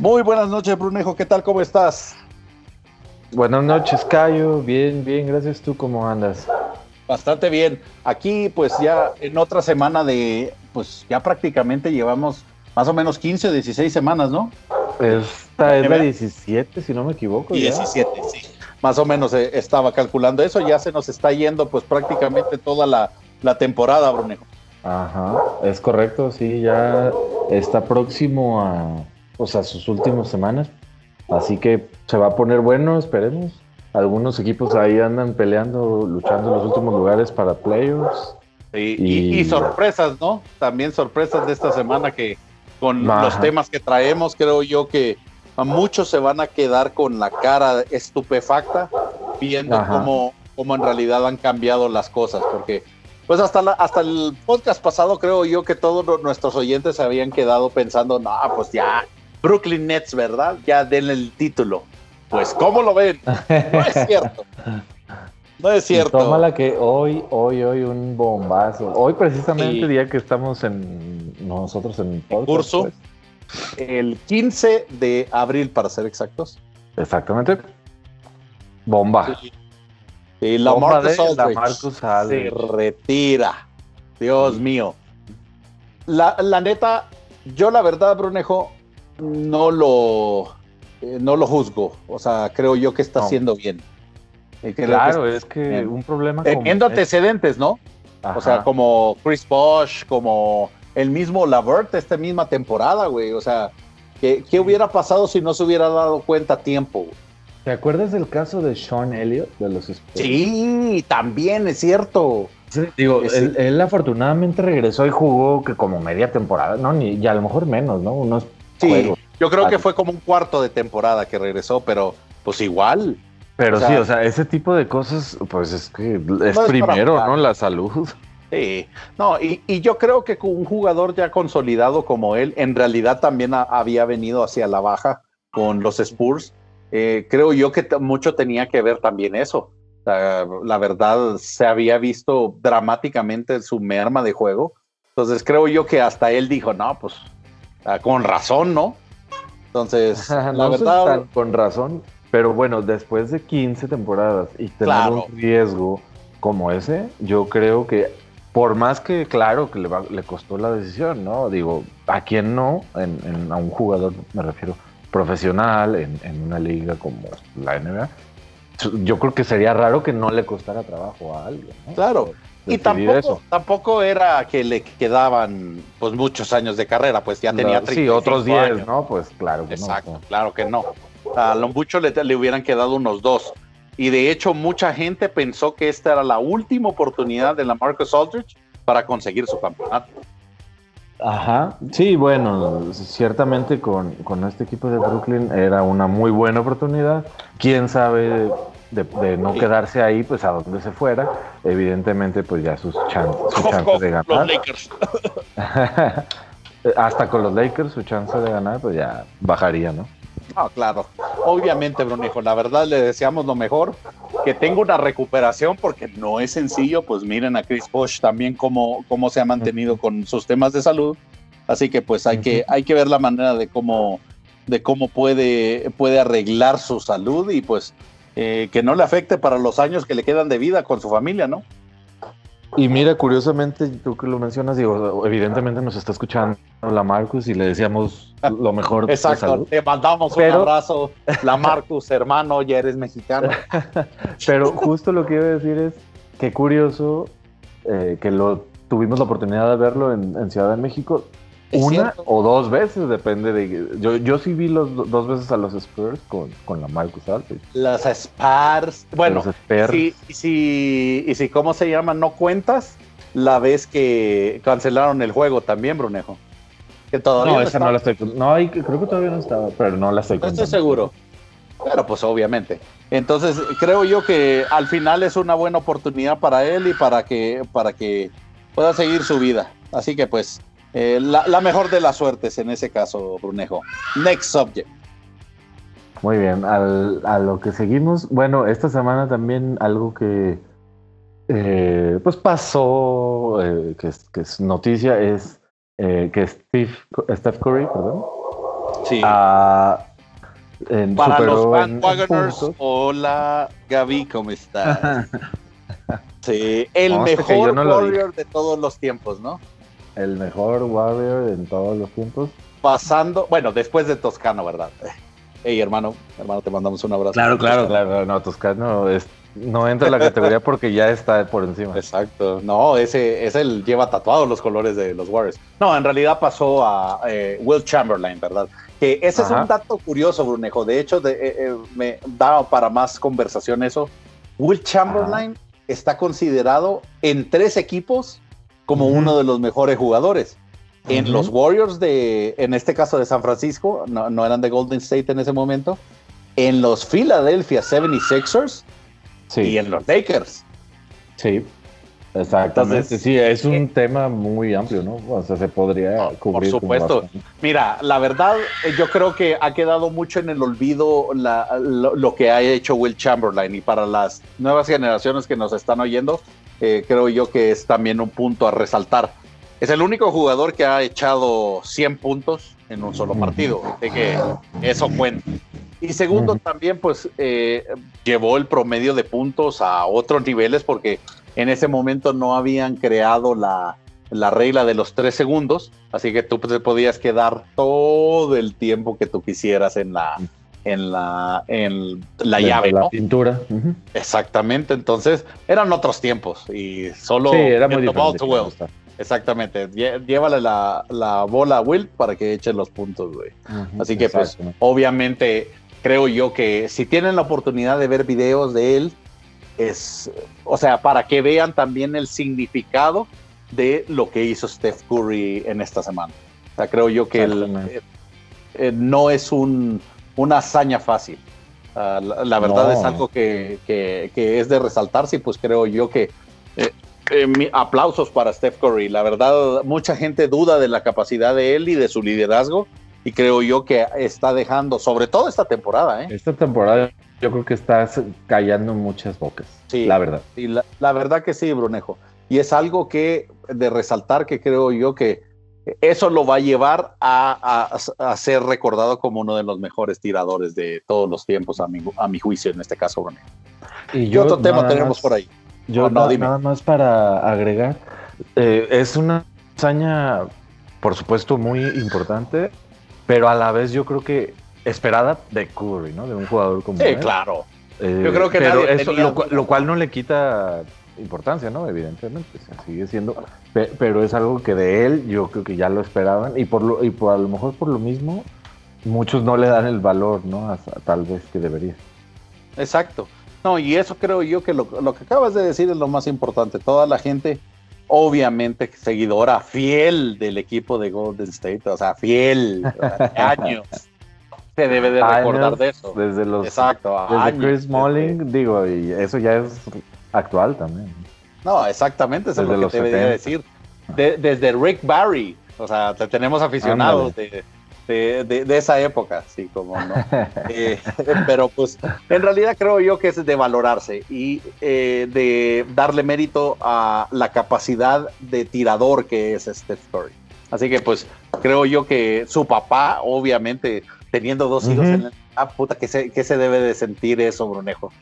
Muy buenas noches, Brunejo, ¿qué tal? ¿Cómo estás? Buenas noches, Cayo, bien, bien, gracias. ¿Tú cómo andas? Bastante bien. Aquí, pues ya en otra semana de, pues ya prácticamente llevamos más o menos 15 o 16 semanas, ¿no? Esta es la 17, si no me equivoco. 17, ya. Sí. Más o menos estaba calculando eso, ya se nos está yendo pues prácticamente toda la temporada, Brunejo. Ajá, es correcto, sí, ya está próximo a, pues, a sus últimas semanas, así que se va a poner bueno, esperemos. Algunos equipos ahí andan peleando, luchando en los últimos lugares para playoffs. Sí, y sorpresas, ¿no? También sorpresas de esta semana que con los temas que traemos, creo yo que a muchos se van a quedar con la cara estupefacta viendo cómo en realidad han cambiado las cosas, porque pues hasta el podcast pasado creo yo que todos nuestros oyentes se habían quedado pensando, no, pues ya Brooklyn Nets, ¿verdad? Ya denle el título. Pues, ¿cómo lo ven? No es cierto. No es cierto. Y tómala que hoy un bombazo. Hoy precisamente el día que estamos en podcast, curso. Pues. El 15 de abril, para ser exactos. Exactamente. Bomba. Sí. Y LaMarcus Aldridge se retira. Dios mío. La neta, yo la verdad, Brunejo, no lo juzgo. O sea, creo yo que está haciendo bien. Claro, que es que bien. Un problema... Teniendo antecedentes, ¿no? Ajá. O sea, como Chris Paul, como el mismo LaVert esta misma temporada, güey. O sea, ¿qué hubiera pasado si no se hubiera dado cuenta a tiempo, güey? ¿Te acuerdas del caso de Sean Elliott de los Spurs? Sí, también es cierto. Sí, digo, él afortunadamente regresó y jugó que como media temporada, ¿no? Y a lo mejor menos, ¿no? Unos juegos. Yo creo que fue como un cuarto de temporada que regresó, pero pues igual. Pero o sea, sí, o sea, ese tipo de cosas, pues es que es no primero, es ¿no? La salud. Sí, no, y yo creo que un jugador ya consolidado como él, en realidad también había venido hacia la baja con los Spurs. Creo yo que mucho tenía que ver también eso. O sea, la verdad, se había visto dramáticamente su merma de juego. Entonces creo yo que hasta él dijo, no, pues con razón, ¿no? Entonces, la no verdad... Tan con razón, pero bueno, después de 15 temporadas y tener un riesgo como ese, yo creo que, por más que, claro, que le costó la decisión, ¿no? Digo, ¿a quién no? A un jugador, me refiero... profesional, en una liga como la NBA, yo creo que sería raro que no le costara trabajo a alguien, ¿no? Claro, y tampoco era que le quedaban pues muchos años de carrera, pues ya tenía 35 años. Sí, otros 10, años. ¿No? Pues claro que exacto, no. Exacto, claro que no. A lo mucho le hubieran quedado unos 2, y de hecho mucha gente pensó que esta era la última oportunidad de LaMarcus Aldridge para conseguir su campeonato. Ajá, sí, bueno, ciertamente con este equipo de Brooklyn era una muy buena oportunidad. Quién sabe de no quedarse ahí, pues a donde se fuera. Evidentemente, pues ya su chance de ganar. Los Lakers. Hasta con los Lakers, su chance de ganar, pues ya bajaría, ¿no? Ah, claro. Obviamente, Brunejo, la verdad le deseamos lo mejor, que tenga una recuperación, porque no es sencillo, pues miren a Chris Bosh también cómo se ha mantenido con sus temas de salud, así que pues hay que ver la manera de cómo puede arreglar su salud y pues que no le afecte para los años que le quedan de vida con su familia, ¿no? Y mira, curiosamente, tú que lo mencionas, digo, evidentemente nos está escuchando LaMarcus y le decíamos lo mejor. Exacto, de salud. Te mandamos un abrazo, LaMarcus, hermano, ya eres mexicano. Pero justo lo que iba a decir es que curioso que tuvimos la oportunidad de verlo en Ciudad de México una o dos veces, depende de... Yo sí vi dos veces a los Spurs con LaMarcus Aldridge. Los Spurs... Bueno, si ¿cómo se llama? No cuentas la vez que cancelaron el juego también, Brunejo. Que todavía no, esa no la estoy... No, creo que todavía no estaba, pero no la estoy contando. No estoy seguro. Pero pues obviamente. Entonces, creo yo que al final es una buena oportunidad para él y para que pueda seguir su vida. Así que pues... la mejor de las suertes en ese caso, Brunejo. Next subject. Muy bien, a lo que seguimos. Bueno, esta semana también algo que pues pasó, que es noticia, es que Steph Curry, Sí. Para los bandwagoners, hola Gaby, ¿cómo estás? Sí, el mejor Warrior de todos los tiempos, ¿no? El mejor Warrior en todos los tiempos. Pasando, bueno, después de Toscano, ¿verdad? Ey, hermano, te mandamos un abrazo. Claro, no, Toscano no entra en la categoría porque ya está por encima. Exacto, no, ese lleva tatuados los colores de los Warriors. No, en realidad pasó a Will Chamberlain, ¿verdad? Que ese es un dato curioso, Brunejo. De hecho, me da para más conversación eso. Will Chamberlain está considerado en tres equipos como uno de los mejores jugadores. En los Warriors en este caso de San Francisco, no eran de Golden State en ese momento, en los Philadelphia 76ers y en los Lakers. Sí, exactamente. Entonces, sí, es un tema muy amplio, ¿no? O sea, se podría cubrir. Por supuesto. Mira, la verdad, yo creo que ha quedado mucho en el olvido lo que ha hecho Will Chamberlain, y para las nuevas generaciones que nos están oyendo, creo yo que es también un punto a resaltar. Es el único jugador que ha echado 100 puntos en un solo partido, de que eso cuenta. Y segundo, también pues llevó el promedio de puntos a otros niveles, porque en ese momento no habían creado la regla de los 3 segundos, así que tú te podías quedar todo el tiempo que tú quisieras en la llave, ¿no? La pintura. Exactamente, entonces eran otros tiempos y solo... Sí, era muy diferente. Exactamente, llévale la bola a Will para que eche los puntos, güey. Así que pues obviamente creo yo que si tienen la oportunidad de ver videos de él, o sea, para que vean también el significado de lo que hizo Steph Curry en esta semana. O sea, creo yo que no es una hazaña fácil. La verdad es algo que es de resaltarse, y pues creo yo que... aplausos para Steph Curry. La verdad, mucha gente duda de la capacidad de él y de su liderazgo, y creo yo que está dejando, sobre todo esta temporada. Esta temporada yo creo que está callando muchas bocas, sí, la verdad. Y la verdad que sí, Brunejo. Y es algo que de resaltar, que creo yo que eso lo va a llevar a ser recordado como uno de los mejores tiradores de todos los tiempos, a mi juicio, en este caso, Brunejo. Y otro tema tenemos por ahí. Yo nada más para agregar, es una hazaña, por supuesto, muy importante, pero a la vez yo creo que esperada de Curry, ¿no? De un jugador como él. Sí, claro. Yo creo que pero nadie eso, lo cual no le quita importancia, ¿no? Evidentemente, o sea, sigue siendo, pero es algo que de él yo creo que ya lo esperaban, y por a lo mejor por lo mismo muchos no le dan el valor, ¿no? Tal vez que debería. Exacto. No, y eso creo yo que lo que acabas de decir es lo más importante. Toda la gente, obviamente, seguidora fiel del equipo de Golden State, o sea, fiel, años, se debe de recordar de eso. Desde los... Exacto, desde años, Chris Mullin, digo, y eso ya es actual también. No, exactamente, eso es lo que te debería decir. Desde Rick Barry, o sea, tenemos aficionados de esa época, sí, como no. Pero pues en realidad creo yo que es de valorarse y de darle mérito a la capacidad de tirador que es Steph Curry. Así que pues creo yo que su papá, obviamente, teniendo dos hijos en la... Ah, puta, ¿qué se debe de sentir eso, Brunejo? O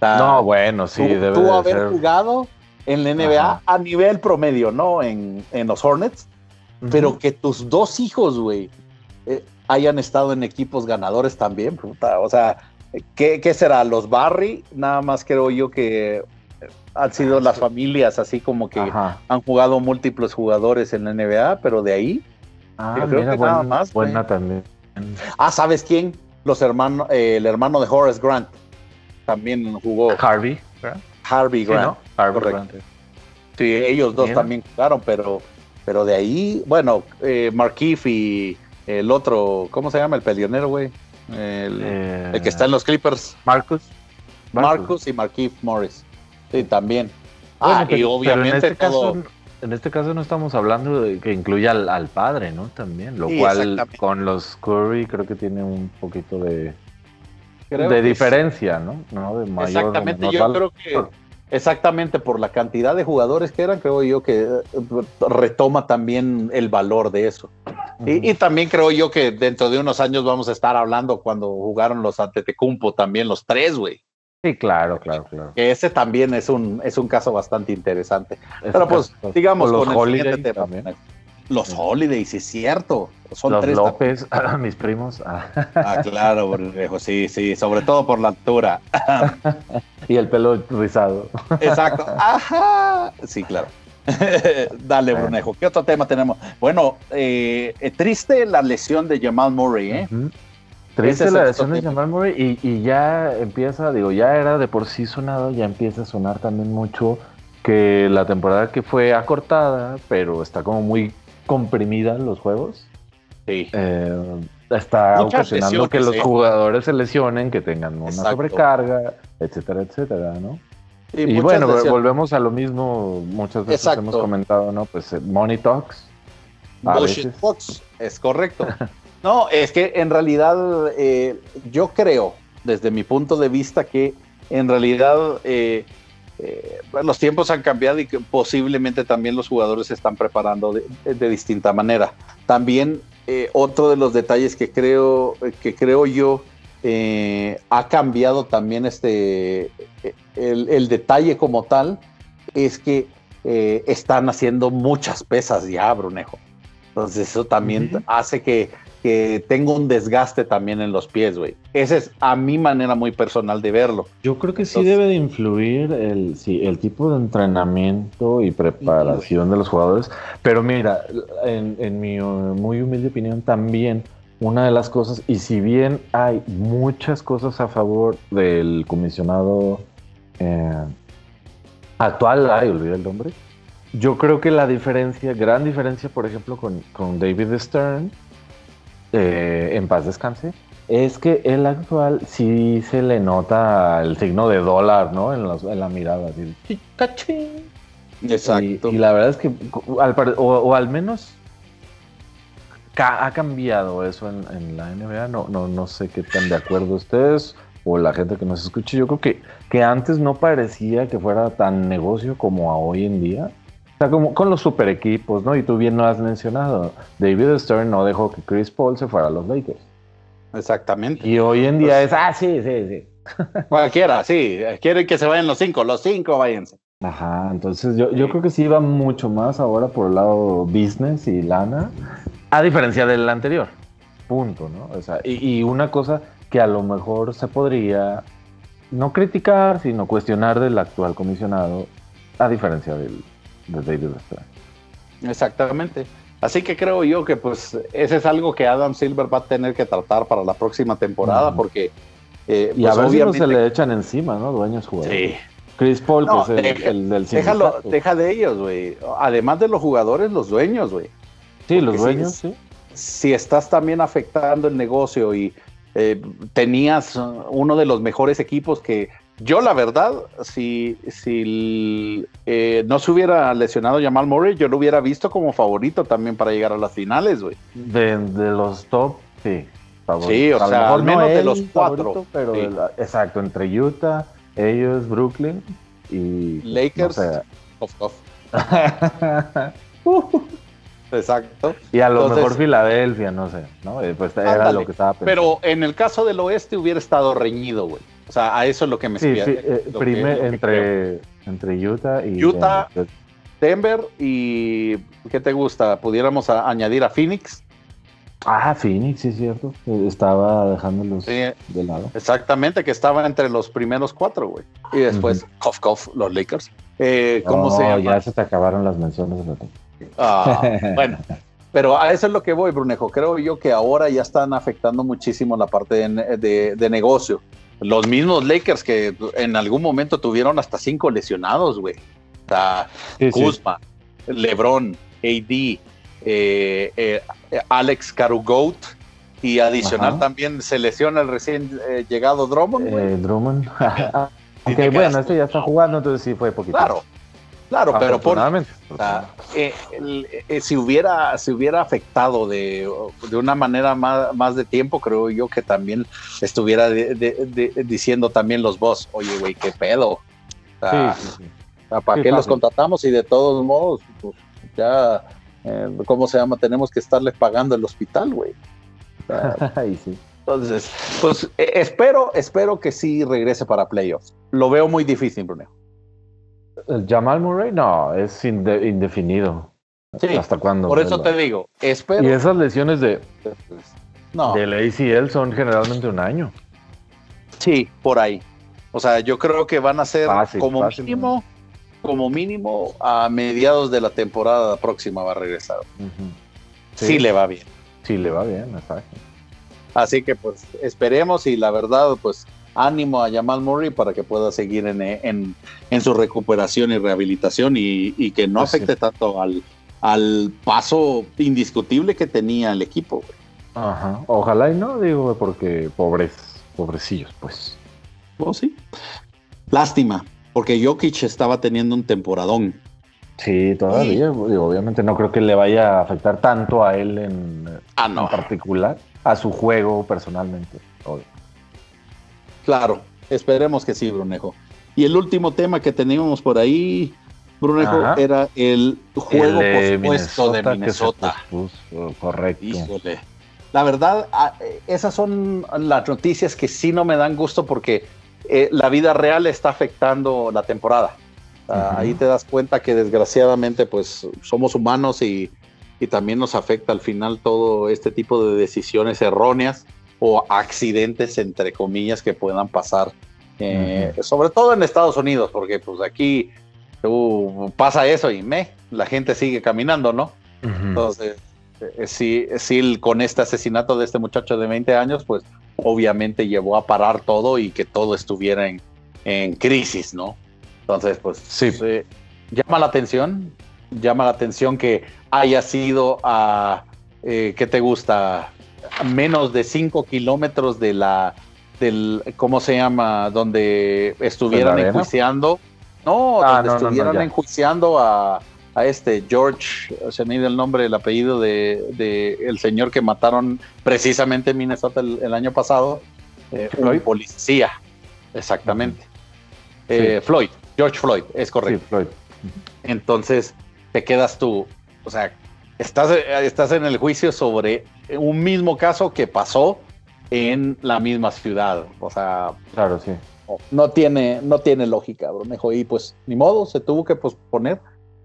sea, no, bueno, sí, debe tú de haber ser... jugado en la NBA a nivel promedio, ¿no? En los Hornets, pero que tus dos hijos, güey, hayan estado en equipos ganadores también, puta. O sea, ¿qué será? Los Barry, nada más creo yo que han sido las familias así como que han jugado múltiples jugadores en la NBA, pero de ahí yo creo que nada más. Buena también. ¿Sabes quién? El hermano de Horace Grant también jugó. Harvey Grant. Sí, ¿no? Harvey Grant. Sí, ellos dos también jugaron, pero de ahí, bueno, Markieff y el otro, ¿cómo se llama? El peleonero, güey. El que está en los Clippers. Marcus y Markieff Morris. Sí, también. Bueno, y obviamente en este caso, en este caso no estamos hablando de que incluya al padre, ¿no? También, lo cual con los Curry creo que tiene un poquito de diferencia, ¿no? ¿No? De mayor, exactamente, no, yo creo que exactamente por la cantidad de jugadores que eran, creo yo que retoma también el valor de eso. Y también creo yo que dentro de unos años vamos a estar hablando cuando jugaron los Antetokounmpo también los tres, güey. Sí, claro, claro, claro. Que ese también es un caso bastante interesante. Es pero pues, caso, digamos, los con Holiday el también. Los Holiday, sí es cierto. Son los tres López, mis primos. Claro, viejo, sí, sobre todo por la altura. Y el pelo rizado. Exacto. Ajá. Sí, claro. Dale, Brunejo, ¿qué otro tema tenemos? Bueno, triste la lesión de Jamal Murray, ¿eh? Uh-huh. Triste la lesión de Jamal Murray y ya empieza, digo, ya era de por sí sonado, ya empieza a sonar también mucho que la temporada que fue acortada, pero está como muy comprimida en los juegos. Sí. Está ocasionando que los jugadores se lesionen, que tengan una sobrecarga, etcétera, etcétera, ¿no? Y bueno, lesiones. Volvemos a lo mismo, muchas veces hemos comentado, ¿no? Pues money talks. Bullshit talks, es correcto. No, es que en realidad yo creo, desde mi punto de vista, que en realidad los tiempos han cambiado y que posiblemente también los jugadores se están preparando de distinta manera. También otro de los detalles que creo yo ha cambiado también el detalle como tal es que están haciendo muchas pesas ya, Brunejo. Entonces eso también hace que tengo un desgaste también en los pies, güey. Esa es a mi manera muy personal de verlo. Yo creo que entonces, sí debe de influir el tipo de entrenamiento y preparación de los jugadores. Pero mira, en mi muy humilde opinión también, una de las cosas, y si bien hay muchas cosas a favor del comisionado actual, olvidé el nombre, yo creo que la gran diferencia, por ejemplo, con David Stern, en paz descanse, es que el actual sí se le nota el signo de dólar, ¿no? En la mirada, así, ¡cachín! Exacto. Y la verdad es que, o al menos, ha cambiado eso en la NBA, no sé qué tan de acuerdo ustedes o la gente que nos escuche. Yo creo que antes no parecía que fuera tan negocio como a hoy en día. O sea, como con los super equipos, ¿no? Y tú bien lo has mencionado. David Stern no dejó que Chris Paul se fuera a los Lakers. Exactamente. Y hoy en día es, sí. Cualquiera, sí. Quieren que se vayan los cinco váyanse. Ajá, entonces yo creo que sí va mucho más ahora por el lado business y lana, a diferencia del anterior. Punto, ¿no? O sea, y una cosa que a lo mejor se podría no criticar, sino cuestionar del actual comisionado, a diferencia de David Stern. Exactamente. Así que creo yo que pues ese es algo que Adam Silver va a tener que tratar para la próxima temporada, porque y pues, a ver si no se le echan encima, ¿no? Dueños jugadores. Sí. Chris Paul, no, pues el del sindicato. Deja de ellos, güey. Además de los jugadores, los dueños, güey. Sí, porque los dueños, sí. Si estás también afectando el negocio y tenías uno de los mejores equipos que yo, la verdad, si no se hubiera lesionado Jamal Murray, yo lo hubiera visto como favorito también para llegar a las finales, güey. De los top, sí. Favorito. Sí, o sea, al menos no de los cuatro. Favorito, pero sí. Exacto, entre Utah, ellos, Brooklyn y Lakers. No sé. Exacto. Y a lo mejor Filadelfia, no sé, ¿no? Pues era lo que estaba pensando. Pero en el caso del oeste hubiera estado reñido, güey. O sea, a eso es lo que me espía. Sí, entre Utah y Denver y ¿qué te gusta? Pudiéramos añadir a Phoenix. Ah, Phoenix, sí es cierto. Estaba dejándolos de lado. Exactamente, que estaba entre los primeros cuatro, güey. Y después, los Lakers. ¿Cómo se llama? Ya se te acabaron las menciones de rato. Bueno, pero a eso es lo que voy, Brunejo. Creo yo que ahora ya están afectando muchísimo la parte de negocio. Los mismos Lakers que en algún momento tuvieron hasta 5 lesionados, güey. O sea, Kuzma, LeBron, AD, Alex Carugoat, y adicional también se lesiona el recién llegado Drummond. Drummond. Okay, bueno, ya está jugando, entonces sí fue poquito. Claro, pero si hubiera afectado de una manera más de tiempo, creo yo que también estuviera diciendo también los boss, oye, güey, qué pedo. O sea, ¿para qué los contratamos? Y de todos modos, pues, ya ¿cómo se llama? Tenemos que estarle pagando el hospital, güey. Ay, sí. Entonces, pues espero que sí regrese para playoffs. Lo veo muy difícil, Bruno. ¿El Jamal Murray? No, es indefinido. Sí, ¿hasta cuándo? Por eso te digo, espero. Y esas lesiones del ACL son generalmente un año. Sí, por ahí. O sea, yo creo que van a ser como mínimo a mediados de la temporada próxima va a regresar. Uh-huh. Sí le va bien. Sí le va bien, exacto. Así que pues esperemos y la verdad pues ánimo a Jamal Murray para que pueda seguir en su recuperación y rehabilitación y que no afecte tanto al paso indiscutible que tenía el equipo, güey. Ajá, ojalá y no, digo, porque pobrecillos, pues. Oh, sí. Lástima, porque Jokic estaba teniendo un temporadón. Sí, todavía, obviamente no creo que le vaya a afectar tanto a él en particular, a su juego personalmente, obvio. Claro, esperemos que sí, Brunejo. Y el último tema que teníamos por ahí, Brunejo, ajá, era el juego pospuesto de Minnesota. Correcto. Híjole. La verdad, esas son las noticias que sí no me dan gusto porque la vida real está afectando la temporada. Uh-huh. Ahí te das cuenta que desgraciadamente pues somos humanos y también nos afecta al final todo este tipo de decisiones erróneas o accidentes, entre comillas, que puedan pasar. Uh-huh. Sobre todo en Estados Unidos, porque pues aquí pasa eso y la gente sigue caminando, ¿no? Uh-huh. Entonces... Sí, con este asesinato de este muchacho de 20 años, pues obviamente llevó a parar todo y que todo estuviera en crisis, ¿no? Entonces, pues sí. Llama la atención que haya sido a, ¿qué te gusta? A menos de 5 kilómetros de del ¿cómo se llama? Donde estuvieran enjuiciando. Enjuiciando a este George, se me ha ido el nombre, el apellido de el señor que mataron precisamente en Minnesota el año pasado, un policía, exactamente. Sí. George Floyd, es correcto. Sí, Floyd. Entonces, te quedas tú, o sea, estás en el juicio sobre un mismo caso que pasó en la misma ciudad, o sea... Claro, sí. No tiene lógica, Brunejo, y pues, ni modo, se tuvo que posponer.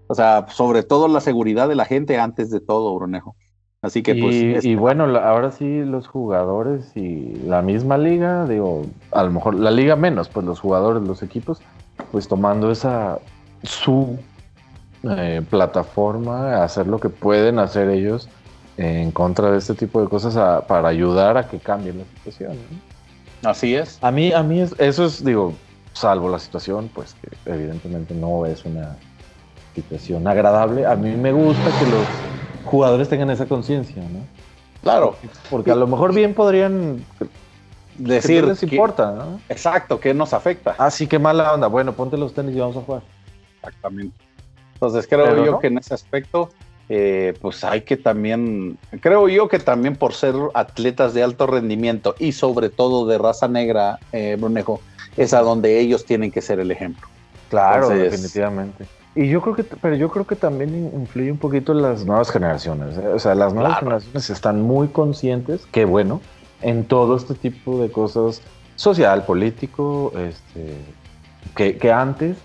O sea, sobre todo la seguridad de la gente antes de todo, Brunejo. Así que pues... Y bueno, ahora sí los jugadores y la misma liga, digo, a lo mejor la liga menos, pues los jugadores, los equipos, pues tomando su plataforma, hacer lo que pueden hacer ellos en contra de este tipo de cosas para ayudar a que cambie la situación, ¿no? Así es. A mí eso es, digo, salvo la situación, pues que evidentemente no es una... situación agradable. A mí me gusta que los jugadores tengan esa conciencia, ¿no? Claro. Porque a lo mejor bien podrían decir... ¿qué les importa, no? Exacto, que nos afecta. Ah, sí, qué mala onda. Bueno, ponte los tenis y vamos a jugar. Exactamente. Entonces creo que en ese aspecto, pues hay que también... Creo yo que también por ser atletas de alto rendimiento y sobre todo de raza negra, Brunejo, es a donde ellos tienen que ser el ejemplo. Claro, entonces, definitivamente. Y yo creo que también influye un poquito las nuevas generaciones, ¿eh? O sea, las nuevas generaciones están muy conscientes, qué bueno, en todo este tipo de cosas social, político, que antes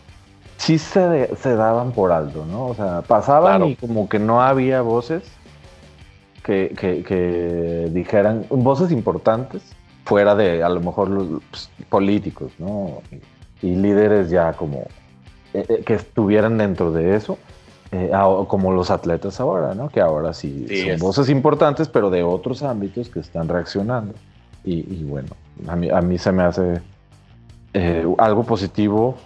sí se daban por alto, ¿no? O sea, pasaban y como que no había voces que dijeran, voces importantes fuera de a lo mejor los políticos, ¿no? Y líderes ya como... que estuvieran dentro de eso, como los atletas ahora, ¿no? Que ahora sí son voces importantes, pero de otros ámbitos que están reaccionando. Y bueno, a mí se me hace algo positivo.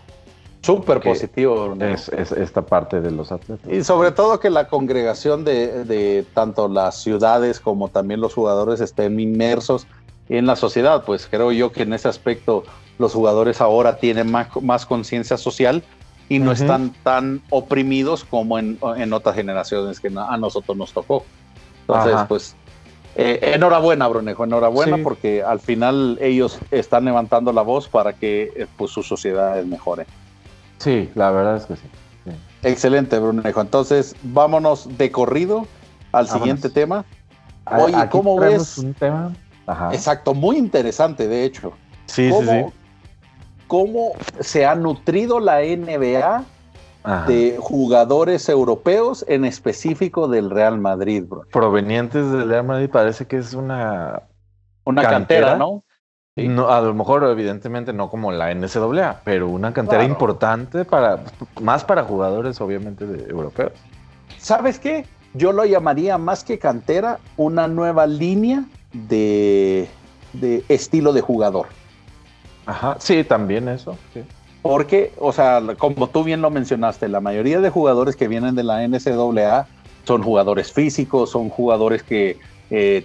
Súper positivo. Es esta parte de los atletas. Y sobre todo que la congregación de tanto las ciudades como también los jugadores estén inmersos en la sociedad, pues creo yo que en ese aspecto los jugadores ahora tienen más conciencia social y no están tan oprimidos como en otras generaciones que a nosotros nos tocó. Entonces, pues, enhorabuena, Brunejo, enhorabuena, porque al final ellos están levantando la voz para que pues, sus sociedades mejoren. Sí, la verdad es que sí. Sí. Excelente, Brunejo. Entonces, vámonos de corrido al siguiente tema. Oye, aquí ¿cómo ves? Un tema. Ajá. Exacto, muy interesante, de hecho. Sí, sí. ¿Cómo se ha nutrido la NBA de jugadores europeos, en específico del Real Madrid, bro? Provenientes del Real Madrid, parece que es una cantera, ¿no? Sí. No, a lo mejor, evidentemente, no como la NCAA, pero una cantera importante, más para jugadores, obviamente, europeos. ¿Sabes qué? Yo lo llamaría, más que cantera, una nueva línea de estilo de jugador. Ajá, sí, también eso. Sí. Porque, o sea, como tú bien lo mencionaste, la mayoría de jugadores que vienen de la NCAA son jugadores físicos, son jugadores que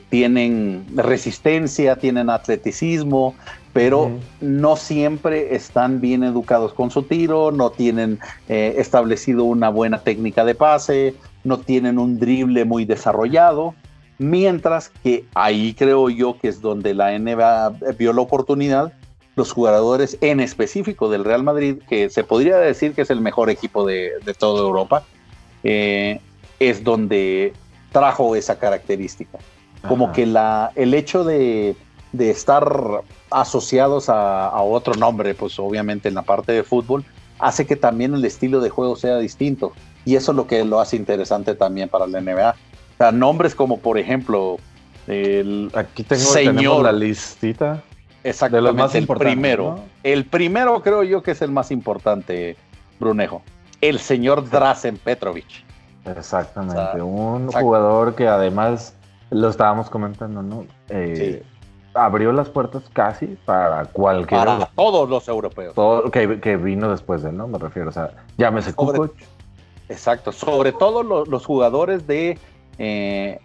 tienen resistencia, tienen atleticismo, pero no siempre están bien educados con su tiro, no tienen establecido una buena técnica de pase, no tienen un drible muy desarrollado, mientras que ahí creo yo que es donde la NBA vio la oportunidad. Los jugadores en específico del Real Madrid, que se podría decir que es el mejor equipo de toda Europa, es donde trajo esa característica. Como que el hecho de estar asociados a otro nombre, pues obviamente en la parte de fútbol, hace que también el estilo de juego sea distinto. Y eso es lo que lo hace interesante también para la NBA. O sea, nombres como, por ejemplo, aquí tenemos la listita. Exactamente, el primero creo yo que es el más importante, Brunejo, el señor Drazen Petrovic. Exactamente, o sea, jugador que además, lo estábamos comentando, ¿no? Abrió las puertas casi para cualquiera. Para todos los europeos. Todo, que vino después de él, ¿no? Me refiero, o sea, llámese Kukoc. Exacto, sobre todo los jugadores de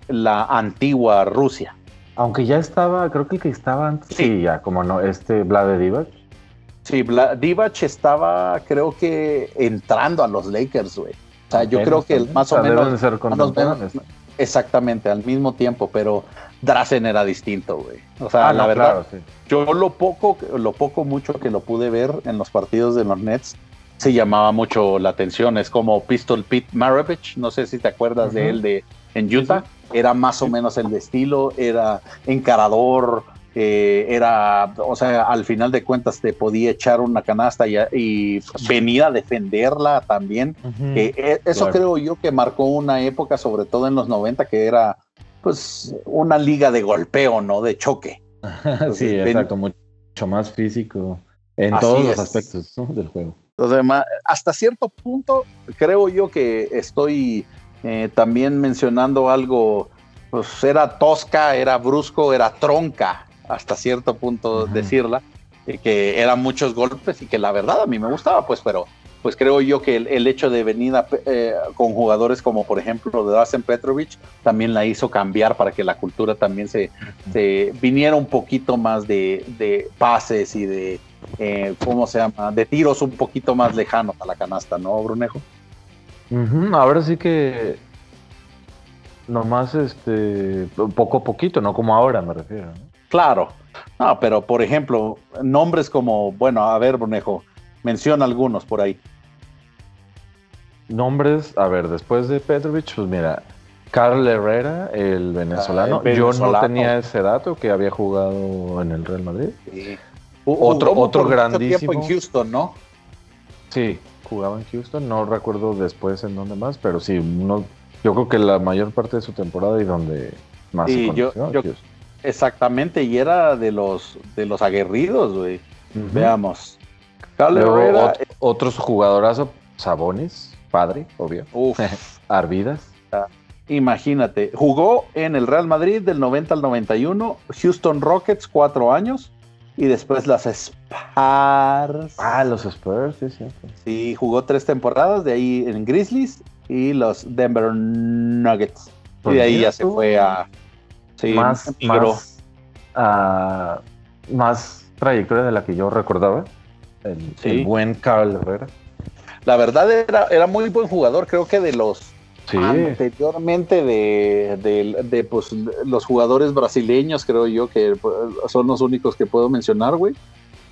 la antigua Rusia. Aunque ya estaba, creo que el que estaba antes, Vlade Divac. Sí, Divac estaba, creo que, entrando a los Lakers, güey. O sea, yo creo que más o menos... deben ser contemporáneos. Exactamente, al mismo tiempo, pero Drazen era distinto, güey. O sea, la verdad, claro, sí. Yo lo poco mucho que lo pude ver en los partidos de los Nets, se llamaba mucho la atención. Es como Pistol Pete Maravich, no sé si te acuerdas de él en Utah. Sí, sí. Era más o menos el de estilo, era encarador, o sea, al final de cuentas te podía echar una canasta y venir a defenderla también. Eso creo yo que marcó una época, sobre todo en los 90, que era pues una liga de golpeo, ¿no? De choque. Entonces, sí, exacto, mucho más físico en todos los aspectos, ¿no? del juego. Entonces, hasta cierto punto creo yo que estoy... también mencionando algo, pues era tosca, era brusco, era tronca, hasta cierto punto decirla, que eran muchos golpes y que la verdad a mí me gustaba, pues, pero pues creo yo que el hecho de venir con jugadores como por ejemplo Drazen Petrovic también la hizo cambiar para que la cultura también se viniera un poquito más de pases y de, de tiros un poquito más lejanos a la canasta, ¿no, Brunejo? Ahora sí que nomás poco a poquito, no como ahora me refiero, ¿no? Claro, no, pero por ejemplo, nombres como, bueno, a ver, Brunejo, menciona algunos por ahí. Nombres, a ver, después de Petrovic, pues mira, Carl Herrera, el venezolano. Yo no tenía ese dato que había jugado en el Real Madrid. Sí. Otro grandísimo tiempo en Houston, ¿no? Sí. Jugaba en Houston, no recuerdo después en dónde más, pero sí, yo creo que la mayor parte de su temporada y donde más se conoció. Exactamente, y era de los aguerridos, güey. Veamos. Otros jugadorazos, Sabonis, padre, obvio. Arvydas. Imagínate, jugó en el Real Madrid del 90 al 91, Houston Rockets 4 años. Y después las Spurs. Los Spurs, sí, cierto. Sí, jugó 3 temporadas, de ahí en Grizzlies y los Denver Nuggets. Y de ahí ya se fue a... Sí, más trayectoria de la que yo recordaba. El buen Carl Herrera. La verdad era muy buen jugador, creo que de los... Sí. Anteriormente de pues, los jugadores brasileños, creo yo que son los únicos que puedo mencionar, güey.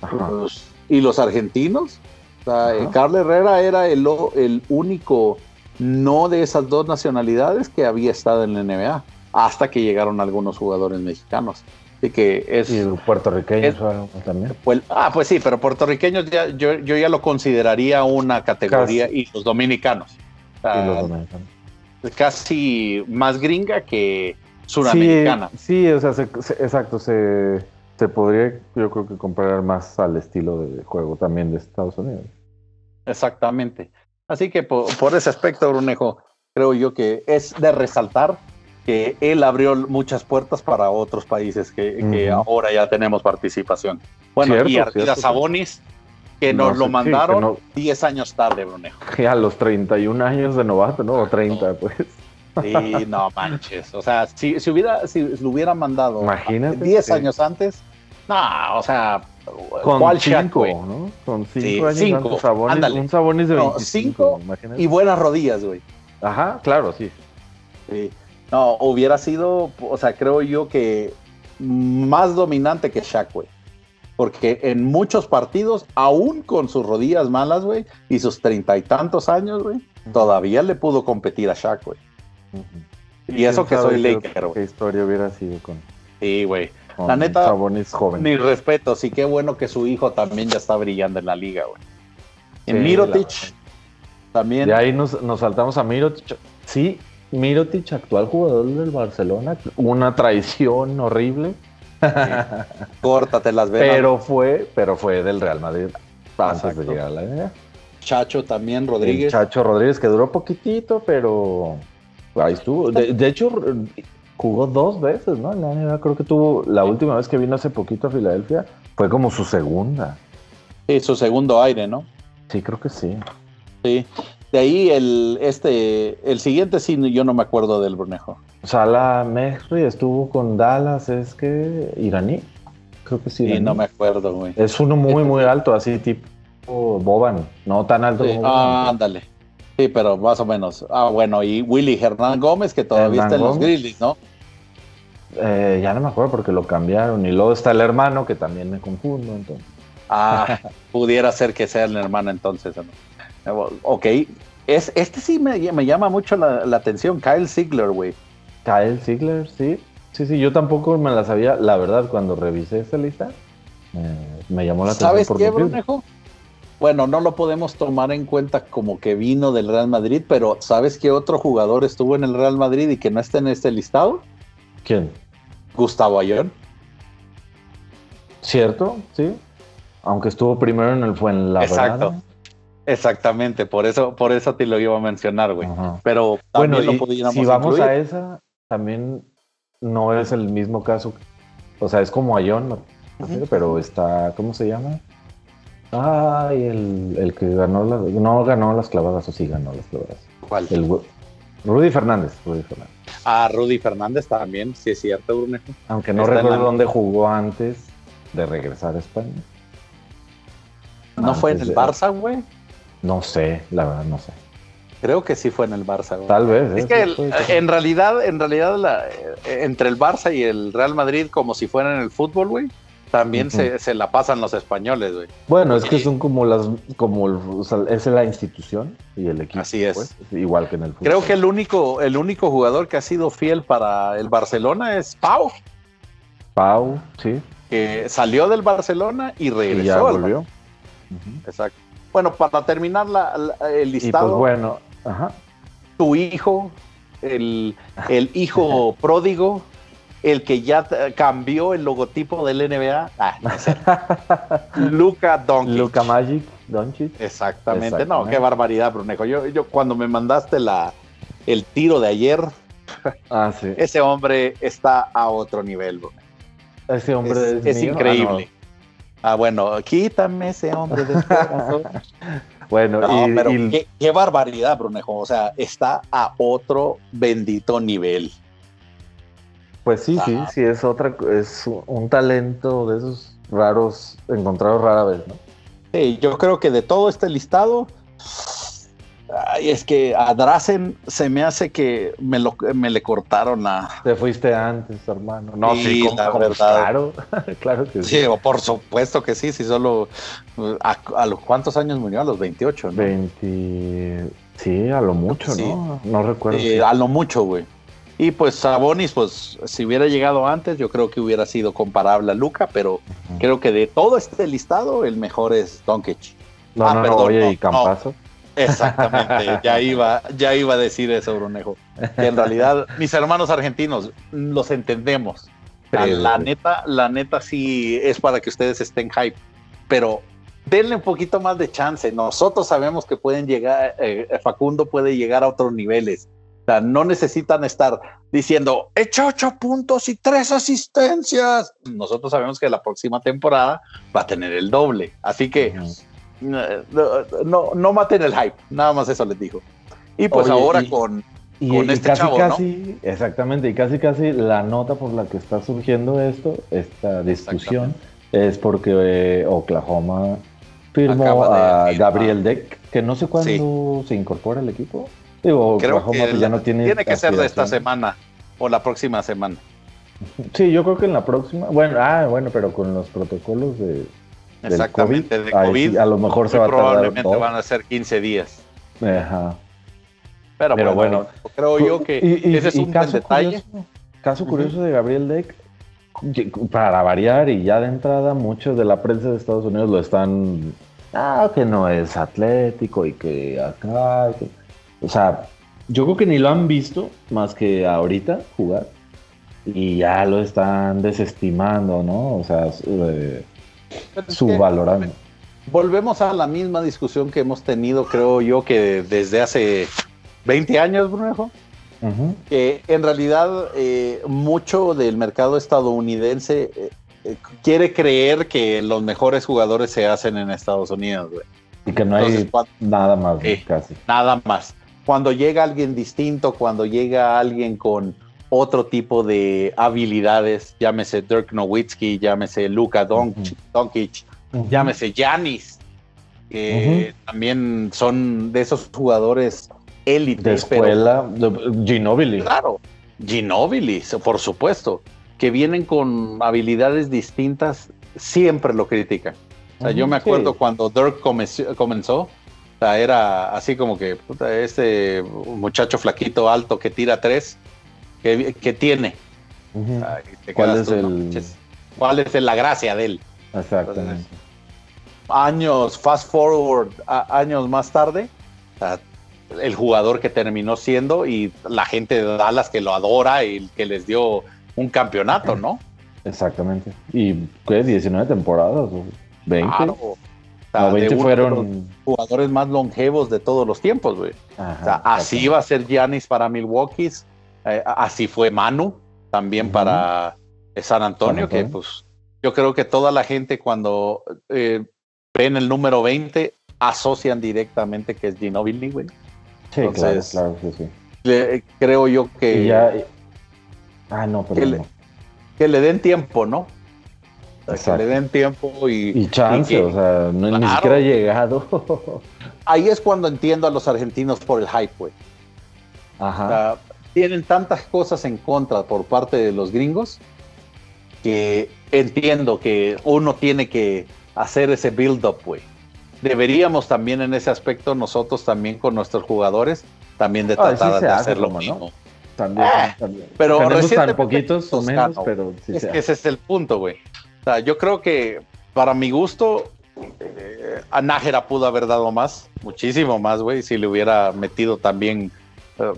Pues, y los argentinos, sea, Carl Herrera era el único no de esas dos nacionalidades que había estado en la NBA, hasta que llegaron algunos jugadores mexicanos. Así que es, y puertorriqueños también. Pues sí, pero puertorriqueños ya, yo ya lo consideraría una categoría, casi. Y los dominicanos. Casi más gringa que suramericana. Sí, o sea, exacto, se podría, yo creo que comparar más al estilo de juego también de Estados Unidos. Exactamente. Así que por ese aspecto, Brunejo, creo yo que es de resaltar que él abrió muchas puertas para otros países que ahora ya tenemos participación. Bueno, cierto, y Arvydas Sabonis, que nos lo mandaron 10 años tarde, Brunejo. Que a los 31 años de novato, ¿no? O 30, pues. Sí, no manches. O sea, si lo hubieran mandado 10 años antes, no, o sea, con 5, ¿no? Con 5 sí, años Sabonis, ándale. Un Sabonis de 25, imagínate. Y buenas rodillas, güey. Ajá, claro, sí. No, hubiera sido, o sea, creo yo que más dominante que Shaq, güey. Porque en muchos partidos, aún con sus rodillas malas, güey, y sus 30 y tantos años, güey, todavía le pudo competir a Shaq, güey. Y eso que soy Laker, güey. ¿Qué historia hubiera sido con? Sí, güey. La neta, Sabonis joven. Mis respetos, y qué bueno que su hijo también ya está brillando en la liga, güey. En Mirotic también. De ahí nos saltamos a Mirotic. Sí, Mirotic, actual jugador del Barcelona. Una traición horrible. Sí. Córtate las venas. Pero fue del Real Madrid antes de llegar a la NBA. Chacho también, Rodríguez. El Chacho Rodríguez, que duró poquitito, pero ahí estuvo. De hecho, jugó 2 veces, ¿no? La NBA, creo que tuvo, la última vez que vino hace poquito a Filadelfia, fue como su segunda. Sí, su segundo aire, ¿no? Sí, creo que sí. Sí. De ahí el siguiente sí, yo no me acuerdo del Brunejo. Salah Mehri estuvo con Dallas, es que iraní, creo que sí. Sí, no me acuerdo, güey. Es uno muy, muy alto, así tipo Boban, no tan alto como Boban. Ah, ándale. Sí, pero más o menos. Ah, bueno, y Willy Hernán Gómez, que todavía está en los Grizzlies, ¿no? Ya no me acuerdo porque lo cambiaron. Y luego está el hermano, que también me confundo, entonces. Ah, pudiera ser que sea el hermano, entonces. ¿No? Ok. Este sí me llama mucho la atención. Kyle Ziegler, güey. Kyle Ziegler, sí. Sí, yo tampoco me la sabía. La verdad, cuando revisé esa lista, me llamó la atención. ¿Sabes qué, Brunejo? Bueno, no lo podemos tomar en cuenta como que vino del Real Madrid, pero ¿sabes qué otro jugador estuvo en el Real Madrid y que no está en este listado? ¿Quién? Gustavo Ayón. ¿Cierto? Sí. Aunque estuvo primero en el Fuenlabrada. Exacto. Exactamente, por eso te lo iba a mencionar, güey. Ajá. Pero bueno, lo podíamos si vamos incluir. A esa, también no es el mismo caso. O sea, es como Ayón, ¿no? Pero está, ¿cómo se llama? Ay, el que ganó las... No ganó las clavadas, o sí ganó las clavadas. ¿Cuál? Rudy Fernández. Ah, Rudy Fernández también, sí es cierto, Brunejo. Aunque no recuerdo dónde jugó antes de regresar a España. ¿No antes fue en el Barça, güey? No sé, la verdad no sé. Creo que sí fue en el Barça, güey. Tal vez. Es que en realidad entre el Barça y el Real Madrid, como si fueran en el fútbol, güey. También se la pasan los españoles, güey. Bueno, es que son es la institución y el equipo. Así es. Pues, igual que en el fútbol. Creo que el único jugador que ha sido fiel para el Barcelona es Pau. Pau, sí. Que salió del Barcelona y regresó. Y ya volvió. Exacto. Bueno, para terminar el listado. Y pues bueno, tu hijo, el hijo pródigo. El que ya cambió el logotipo del NBA. No sé. Luka Doncic. Luka Magic Doncic. Exactamente. No, qué barbaridad, Brunejo. Yo cuando me mandaste el tiro de ayer, sí. Ese hombre está a otro nivel, bro. Ese hombre es increíble. No. Bueno, quítame ese hombre de corazón. Bueno, no, pero qué barbaridad, Brunejo. O sea, está a otro bendito nivel. Pues sí, sí, es un talento de esos raros, encontrados rara vez, ¿no? Sí, yo creo que de todo este listado, Ay, es que a Drazen se me hace que me le cortaron a... Te fuiste antes, hermano. No, sí, claro. Claro que sí. Sí, por supuesto que sí. Si solo... ¿A los cuántos años murió? A los 28, ¿no? 20... Sí, a lo mucho, sí. ¿No? No recuerdo. A lo mucho, güey. Y pues Sabonis, pues si hubiera llegado antes, yo creo que hubiera sido comparable a Luka, pero uh-huh. Creo que de todo este listado, el mejor es Doncic. No, y Campazo. No. Exactamente, ya iba a decir eso, Brunejo. Que en realidad, mis hermanos argentinos, los entendemos. La neta sí es para que ustedes estén hype, pero denle un poquito más de chance. Nosotros sabemos que pueden llegar, Facundo puede llegar a otros niveles. O sea, no necesitan estar diciendo, he hecho 8 puntos y 3 asistencias. Nosotros sabemos que la próxima temporada va a tener el doble. Así que... No maten el hype, nada más eso les digo. Y pues oye, ahora con este casi, chavo, casi, ¿no? Exactamente, y casi la nota por la que está surgiendo esta discusión es porque Oklahoma firmó a Gabriel Deck, que no sé cuándo sí. Se incorpora al equipo. Digo, creo Oklahoma que ya no tiene que ser de esta semana o la próxima semana. Sí, yo creo que en la próxima. Bueno, pero con los protocolos de... Exactamente, COVID. De COVID. Ahí, a lo mejor se va a tardar. Probablemente van a ser 15 días. Ajá. Pero bueno, creo yo que ese es un detalle. Caso curioso de Gabriel Deck, para variar, y ya de entrada, muchos de la prensa de Estados Unidos lo están. Que no es atlético y que acá. O sea, yo creo que ni lo han visto más que ahorita jugar y ya lo están desestimando, ¿no? O sea. Subvalorando. Volvemos a la misma discusión que hemos tenido, creo yo, que desde hace 20 años, Brunejo. Uh-huh. Que en realidad mucho del mercado estadounidense quiere creer que los mejores jugadores se hacen en Estados Unidos, güey. Y que no hay nada más, casi. Nada más. Cuando llega alguien distinto, cuando llega alguien con otro tipo de habilidades, llámese Dirk Nowitzki, llámese Luka Doncic, uh-huh. Llámese Giannis, que también son de esos jugadores élite. De escuela, Ginobili. Claro, Ginobili, por supuesto, que vienen con habilidades distintas, siempre lo critican. O sea, yo me acuerdo cuando Dirk comenzó, o sea, era así como que, puta, este muchacho flaquito, alto, que tira 3, que tiene. Uh-huh. ¿Cuál es la gracia de él? Exactamente. Entonces, fast forward, años más tarde, el jugador que terminó siendo y la gente de Dallas que lo adora y que les dio un campeonato, ¿no? Exactamente. ¿Y qué? 19 temporadas, 20. Claro. O sea, 20 fueron los jugadores más longevos de todos los tiempos, güey. O sea, así iba a ser Giannis para Milwaukee. Así fue Manu también para San Antonio, que pues yo creo que toda la gente cuando ven el número 20 asocian directamente que es Ginobili, güey. Sí, entonces, claro, sí. Creo yo que le den tiempo, ¿no? Exacto. Que le den tiempo y chance, o sea, ni siquiera ha llegado. Ahí es cuando entiendo a los argentinos por el hype, güey. Ajá. O sea, tienen tantas cosas en contra por parte de los gringos que entiendo que uno tiene que hacer ese build-up, güey. Deberíamos también en ese aspecto nosotros también con nuestros jugadores también de tratar de hacerlo, ¿no? Mismo. También. Pero recientemente, tan poquitos o menos, pero sí es que ese es el punto, güey. O sea, yo creo que para mi gusto a Nájera pudo haber dado más, muchísimo más, güey, si le hubiera metido también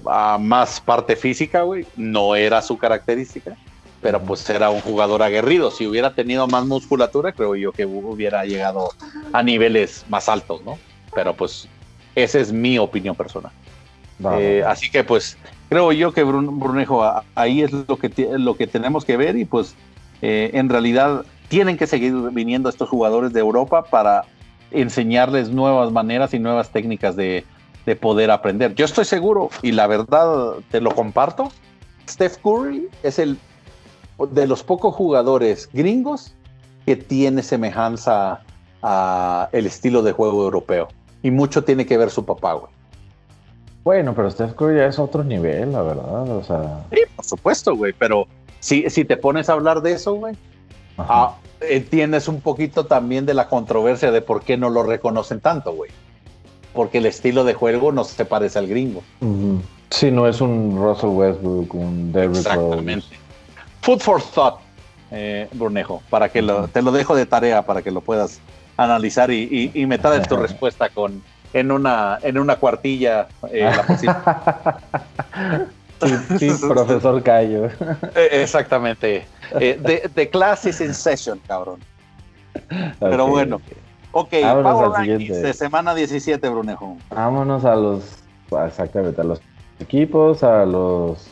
a más parte física, güey. No era su característica, pero pues era un jugador aguerrido. Si hubiera tenido más musculatura, creo yo que hubiera llegado a niveles más altos, ¿no? Pero pues esa es mi opinión personal. Así que pues creo yo que Brunejo, ahí es lo que tenemos que ver y pues en realidad tienen que seguir viniendo estos jugadores de Europa para enseñarles nuevas maneras y nuevas técnicas de poder aprender. Yo estoy seguro, y la verdad te lo comparto, Steph Curry es el de los pocos jugadores gringos que tiene semejanza a el estilo de juego europeo. Y mucho tiene que ver su papá, güey. Bueno, pero Steph Curry ya es otro nivel, la verdad, o sea... Sí, por supuesto, güey, pero si te pones a hablar de eso, güey, entiendes un poquito también de la controversia de por qué no lo reconocen tanto, güey. Porque el estilo de juego no se parece al gringo. Uh-huh. Sí, no es un Russell Westbrook, un Derrick Rose. Exactamente. Food for thought, Brunejo, para que te lo dejo de tarea para que lo puedas analizar y me traes tu respuesta en una cuartilla la posible. Sí, profesor Cayo. Exactamente. The class is in session, cabrón. Pero bueno. Ok, Power Rankings de semana 17, Brunejo. Vámonos a los equipos, al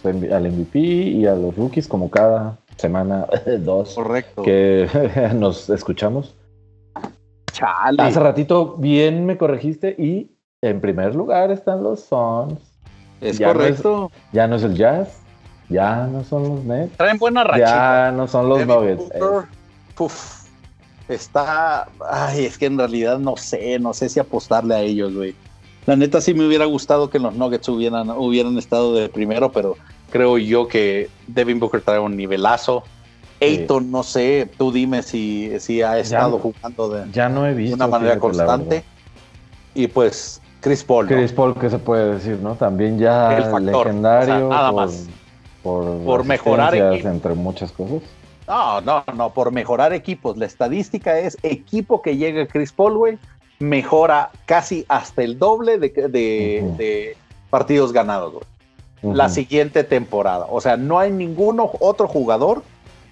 MVP y a los rookies, como cada semana dos. Correcto. Que nos escuchamos. Chale. Hace ratito bien me corregiste y en primer lugar están los Suns. Es ya correcto. Ya no es el Jazz, ya no son los Nets. Traen buena rachita. Ya no son los Nuggets. Puf. Está... Ay, es que en realidad no sé si apostarle a ellos, güey. La neta sí me hubiera gustado que los Nuggets hubieran estado de primero, pero creo yo que Devin Booker trae un nivelazo. Ayton, no sé, tú dime si ha estado jugando de una manera constante. Y pues Chris Paul. Chris Paul, que se puede decir, ¿no? También ya el factor legendario. O sea, nada más. Por mejorar equipos. Entre muchas cosas. No, por mejorar equipos. La estadística es equipo que llega Chris Paul, güey, mejora casi hasta el doble de partidos ganados, güey. Uh-huh. La siguiente temporada. O sea, no hay ningún otro jugador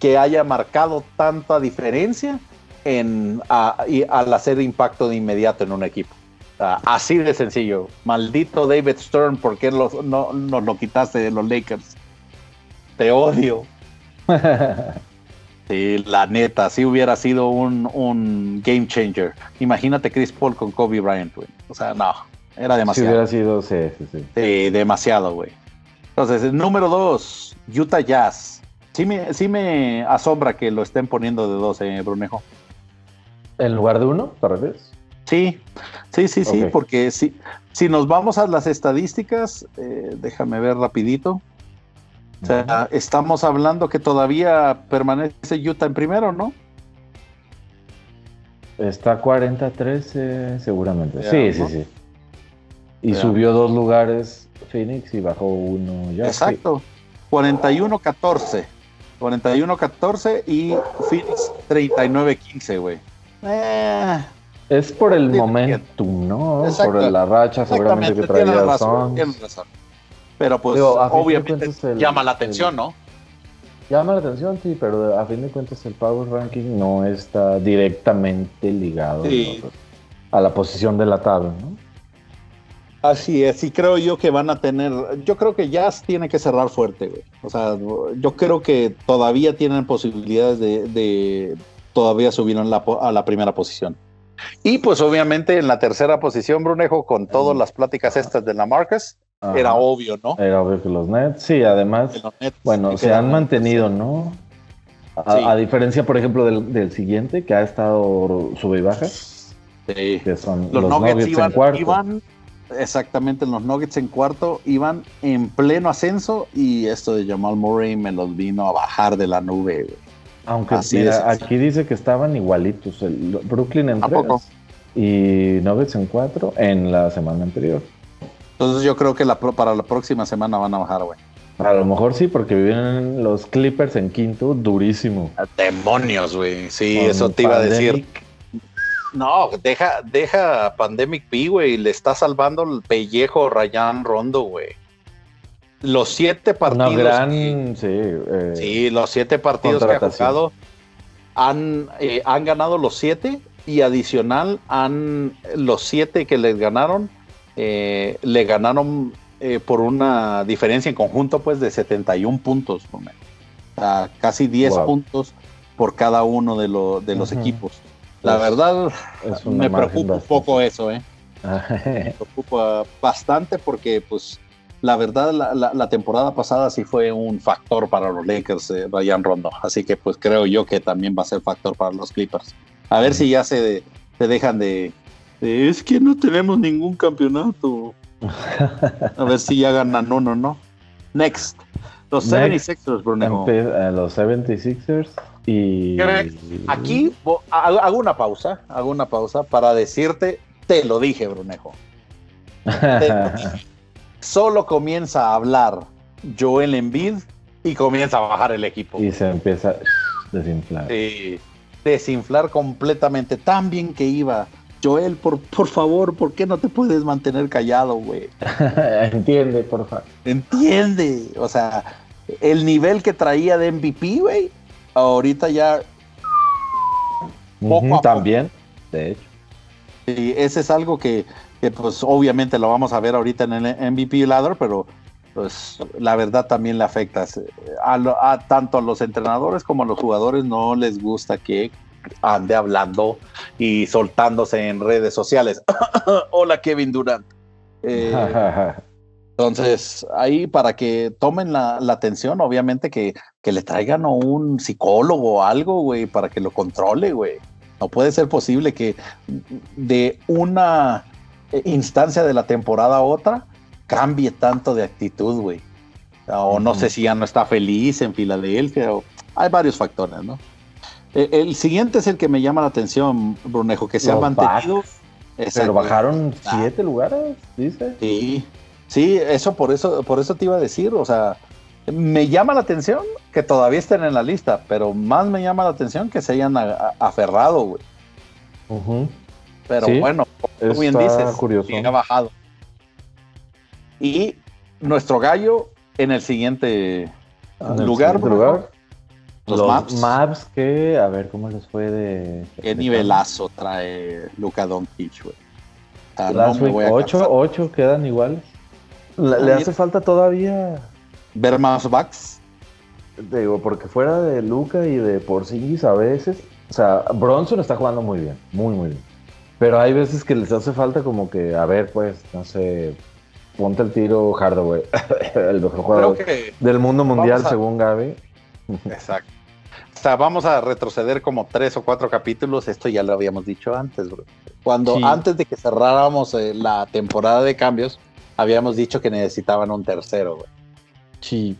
que haya marcado tanta diferencia al hacer impacto de inmediato en un equipo. Así de sencillo. Maldito David Stern, ¿por qué no nos lo quitaste de los Lakers? Te odio. Sí, la neta, sí hubiera sido un game changer. Imagínate Chris Paul con Kobe Bryant, güey. O sea, no, era demasiado. Sí hubiera sido, sí. Sí, demasiado, güey. Entonces, número 2, Utah Jazz. Sí me asombra que lo estén poniendo de 12, Brunejo. ¿En lugar de 1, tal vez? Sí, okay. Porque si nos vamos a las estadísticas, déjame ver rapidito. O sea, estamos hablando que todavía permanece Utah en primero, ¿no? Está 40-13 seguramente. Sí. Y subió 2 lugares Phoenix y bajó 1 ya. Exacto. 41-14 y Phoenix 39-15, güey. Es por el momentum, ¿no? Exacto. Por la racha seguramente que traía. Tienes razón. Pero pues digo, obviamente llama la atención, ¿no? Llama la atención, sí, pero a fin de cuentas el Power Ranking no está directamente ligado a la posición de la tabla, ¿no? Así es, y creo yo que van a tener... Yo creo que Jazz tiene que cerrar fuerte, güey. O sea, yo creo que todavía tienen posibilidades de todavía subir a la primera posición. Y pues obviamente en la tercera posición, Brunejo, con todas las pláticas estas de LaMarcus, era obvio, ¿no? Era obvio que los Nets, sí, además, bueno, se han mantenido, ¿no? A diferencia, por ejemplo, del siguiente, que ha estado sube y baja. Sí. Que son los Nuggets en cuarto. Exactamente, los Nuggets en cuarto iban en pleno ascenso y esto de Jamal Murray me los vino a bajar de la nube, güey. Aunque mira, aquí dice que estaban igualitos, Brooklyn en 3 y Nuggets en 4 en la semana anterior. Entonces yo creo que para la próxima semana van a bajar, güey. A lo mejor sí, porque vienen los Clippers en 5, durísimo. ¡Demonios, güey! Sí, con eso te iba a decir... No, deja Pandemic P, güey, le está salvando el pellejo Rayan Rondo, güey. Los 7 partidos... los 7 partidos que ha jugado han ganado los 7 y adicional los 7 que les ganaron por una diferencia en conjunto pues de 71 puntos, o sea, casi 10 puntos por cada uno de los equipos. La verdad, me preocupa un poco eso, ¿eh? Me preocupa bastante porque, pues, la verdad, la temporada pasada sí fue un factor para los Lakers, Rayan Rondo. Así que, pues, creo yo que también va a ser factor para los Clippers. A ver si ya se dejan de... Es que no tenemos ningún campeonato. A ver si ya ganan uno, ¿no? Next. Los 76ers, Bruno. Los 76ers y... Aquí hago una pausa para decirte, te lo dije, Brunejo. Solo comienza a hablar Joel Embiid y comienza a bajar el equipo. Y se empieza a desinflar. Sí, desinflar completamente. Tan bien que iba. Joel, por favor, ¿por qué no te puedes mantener callado, güey? Entiende, por favor. Entiende. O sea, el nivel que traía de MVP, güey, ahorita ya... Poco a también, poco. De hecho. Sí, ese es algo que pues obviamente lo vamos a ver ahorita en el MVP ladder, pero pues la verdad también le afecta a tanto a los entrenadores como a los jugadores. No les gusta que ande hablando y soltándose en redes sociales. Hola Kevin Durant. Entonces ahí para que tomen la atención, obviamente que le traigan a un psicólogo o algo, güey, para que lo controle, güey. No puede ser posible que de una instancia de la temporada a otra cambie tanto de actitud, güey. O no sé si ya no está feliz en Filadelfia. Hay varios factores, ¿no? El siguiente es el que me llama la atención, Brunejo, que se ha mantenido. Pero bajaron 7 lugares, dice. Sí, eso por eso te iba a decir. O sea, me llama la atención que todavía estén en la lista, pero más me llama la atención que se hayan aferrado, güey. Pero sí, bueno, como bien dices, curioso. Ha bajado. Y nuestro gallo en el siguiente lugar. Los Mavs, que a ver cómo les fue de... Qué nivelazo trae Luka Doncic, güey. O sea, no me voy a cansar. 8 quedan iguales. Le hace falta todavía... ver más backs. Digo, porque fuera de Luka y de Porzingis a veces... O sea, Bronson está jugando muy bien, muy, muy bien. Pero hay veces que les hace falta como que, a ver, pues, no sé... Ponte el tiro Hardaway, el mejor jugador del mundo mundial, según Gaby. Exacto. O sea, vamos a retroceder como 3 o 4 capítulos. Esto ya lo habíamos dicho antes, bro. Antes de que cerráramos la temporada de cambios, habíamos dicho que necesitaban un tercero, güey. Sí.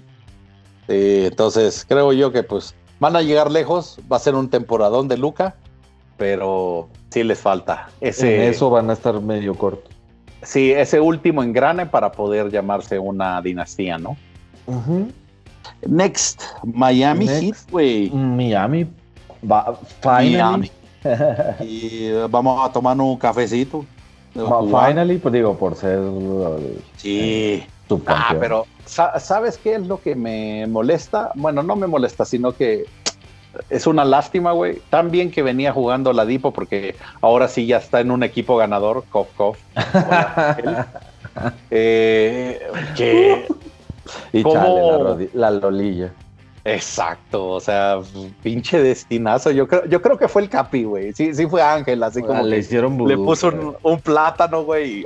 Entonces, creo yo que pues van a llegar lejos. Va a ser un temporadón de Luka, pero sí les falta. En eso van a estar medio cortos. Sí, ese último engrane para poder llamarse una dinastía, ¿no? Next, Miami Heat, güey. Miami. Y vamos a tomar un cafecito. Finally, pues digo, por ser... Sí. Subcampeón. Pero ¿sabes qué es lo que me molesta? Bueno, no me molesta, sino que es una lástima, güey. Tan bien que venía jugando Ladipo, porque ahora sí ya está en un equipo ganador. Cof. Que... Y chale, la lolilla. Exacto, o sea, pinche destinazo. Yo creo que fue el Capi, güey. Sí fue Ángel, así como le hicieron vudú, le puso un plátano, güey.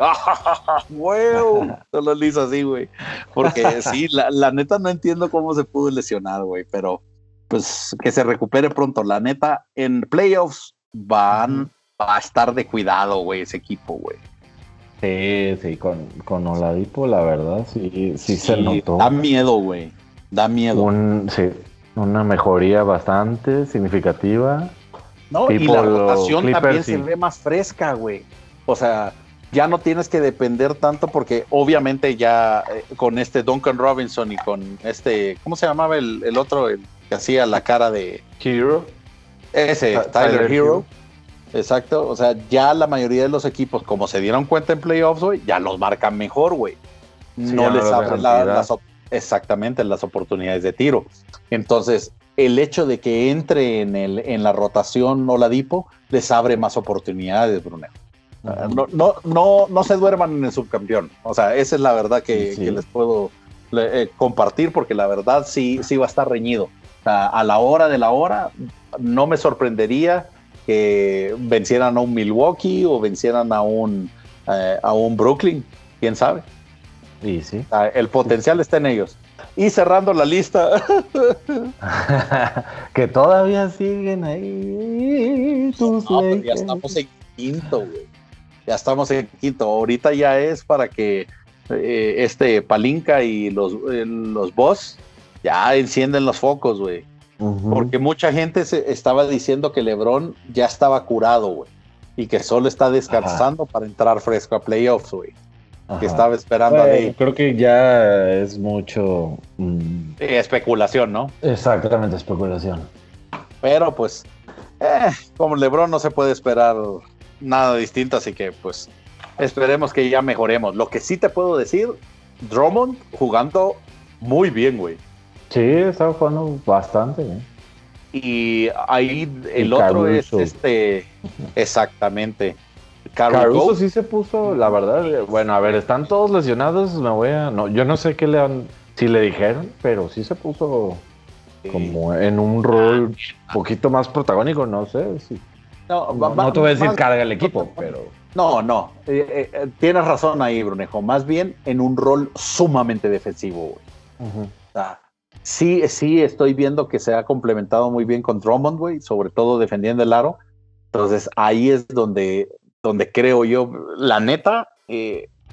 ¡Wow! Solo lo hizo así, güey. Porque sí, la neta no entiendo cómo se pudo lesionar, güey. Pero pues que se recupere pronto. La neta, en playoffs va a estar de cuidado, güey, ese equipo, güey. Sí, con Oladipo, la verdad, sí se notó. Da miedo, güey. Una mejoría bastante significativa. No, y la rotación también se ve más fresca, güey. O sea, ya no tienes que depender tanto porque obviamente ya con este Duncan Robinson y con este... ¿Cómo se llamaba el otro? El que hacía la cara de... Hero. Ese, Tyler Hero. Exacto, o sea, ya la mayoría de los equipos, como se dieron cuenta en playoffs, güey, ya los marcan mejor, güey. No les abren las oportunidades de tiro. Entonces, el hecho de que entre en la rotación Oladipo les abre más oportunidades, Bruno. No se duerman en el subcampeón. O sea, esa es la verdad que les puedo compartir, porque la verdad sí va a estar reñido. O sea, a la hora de la hora, no me sorprendería que vencieran a un Milwaukee o vencieran a un Brooklyn, quién sabe. Sí. El potencial está en ellos. Y cerrando la lista, que todavía siguen ahí. Ya estamos en quinto, güey. Ahorita ya es para que Palinka y los Boss ya encienden los focos, güey. Uh-huh. Porque mucha gente se estaba diciendo que LeBron ya estaba curado, güey, y que solo está descansando para entrar fresco a playoffs, güey. Que estaba esperando a Dave. Creo que ya es mucho especulación, ¿no? Exactamente, especulación. Pero pues, como LeBron no se puede esperar nada distinto, así que pues esperemos que ya mejoremos. Lo que sí te puedo decir, Drummond jugando muy bien, güey. Sí, estaba jugando bastante bien. Y ahí el otro es exactamente. Caruso sí se puso, la verdad. Bueno, a ver, están todos lesionados. Yo no sé qué si le dijeron, pero sí se puso como en un rol un poquito más protagónico. No sé si. No te voy a decir carga el equipo, pero. No. Tienes razón ahí, Brunejo. Más bien en un rol sumamente defensivo, güey. Uh-huh. Sí, estoy viendo que se ha complementado muy bien con Drummond, güey, sobre todo defendiendo el aro. Entonces ahí es donde creo yo, la neta,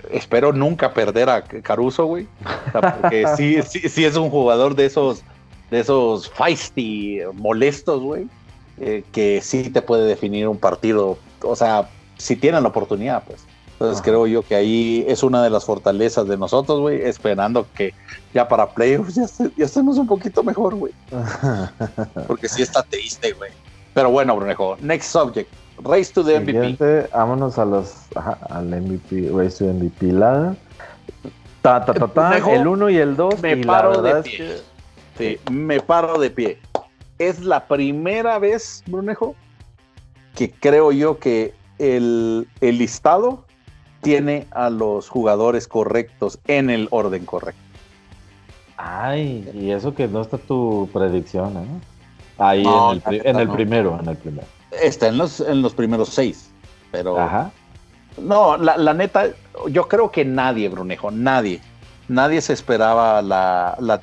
espero nunca perder a Caruso, güey. O sea, porque sí es un jugador de esos feisty, molestos, güey, que sí te puede definir un partido. O sea, si tienen la oportunidad, pues. Entonces creo yo que ahí es una de las fortalezas de nosotros, güey, esperando que ya para playoffs ya estemos un poquito mejor, güey. Porque sí está triste, güey. Pero bueno, Brunejo, next subject. Race to the MVP. Siguiente, vámonos a al MVP, Race to the MVP. El 1 y el 2. Me paro de pie. Es que... Sí, me paro de pie. Es la primera vez, Brunejo, que creo yo que el listado tiene a los jugadores correctos en el orden correcto. Ay, y eso que no está tu predicción, ¿eh? Ahí no, en el primero. Está en los primeros 6, pero... Ajá. No, la neta, yo creo que nadie, Brunejo, nadie se esperaba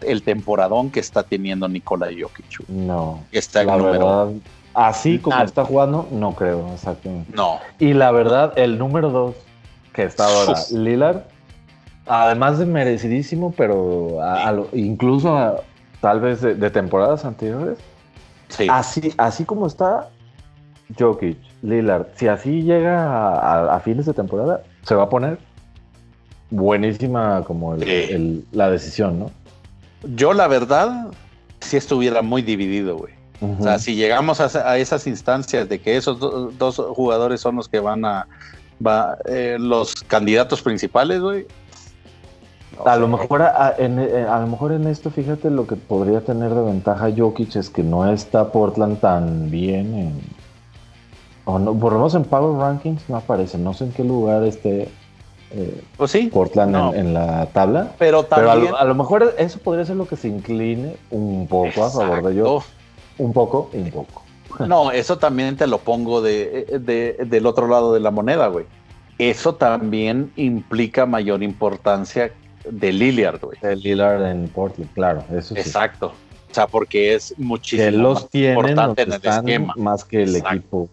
el temporadón que está teniendo Nicolai Jokic. No, está la número... verdad, así como está jugando, no creo, exactamente. No. Y la verdad, el número 2 que está ahora, Lillard, además de merecidísimo, pero incluso tal vez de temporadas anteriores, sí. Así como está... Jokic, Lillard, si así llega a fines de temporada, se va a poner buenísima como la decisión, ¿no? Yo, la verdad, sí estuviera muy dividido, güey. Uh-huh. O sea, si llegamos a esas instancias de que esos dos jugadores son los que van los candidatos principales, güey. A lo mejor en esto, fíjate, lo que podría tener de ventaja Jokic es que no está Portland tan bien por lo menos en Power Rankings no aparece, no sé en qué lugar esté Portland en la tabla. Pero también... Pero a lo mejor eso podría ser lo que se incline un poco a favor de ellos. Un poco. No, eso también te lo pongo del otro lado de la moneda, güey. Eso también implica mayor importancia de Lillard, güey. De Lillard en Portland, claro, eso sí. Exacto, o sea, porque es muchísimo que los tienen, importante los que en el esquema. Más que el equipo.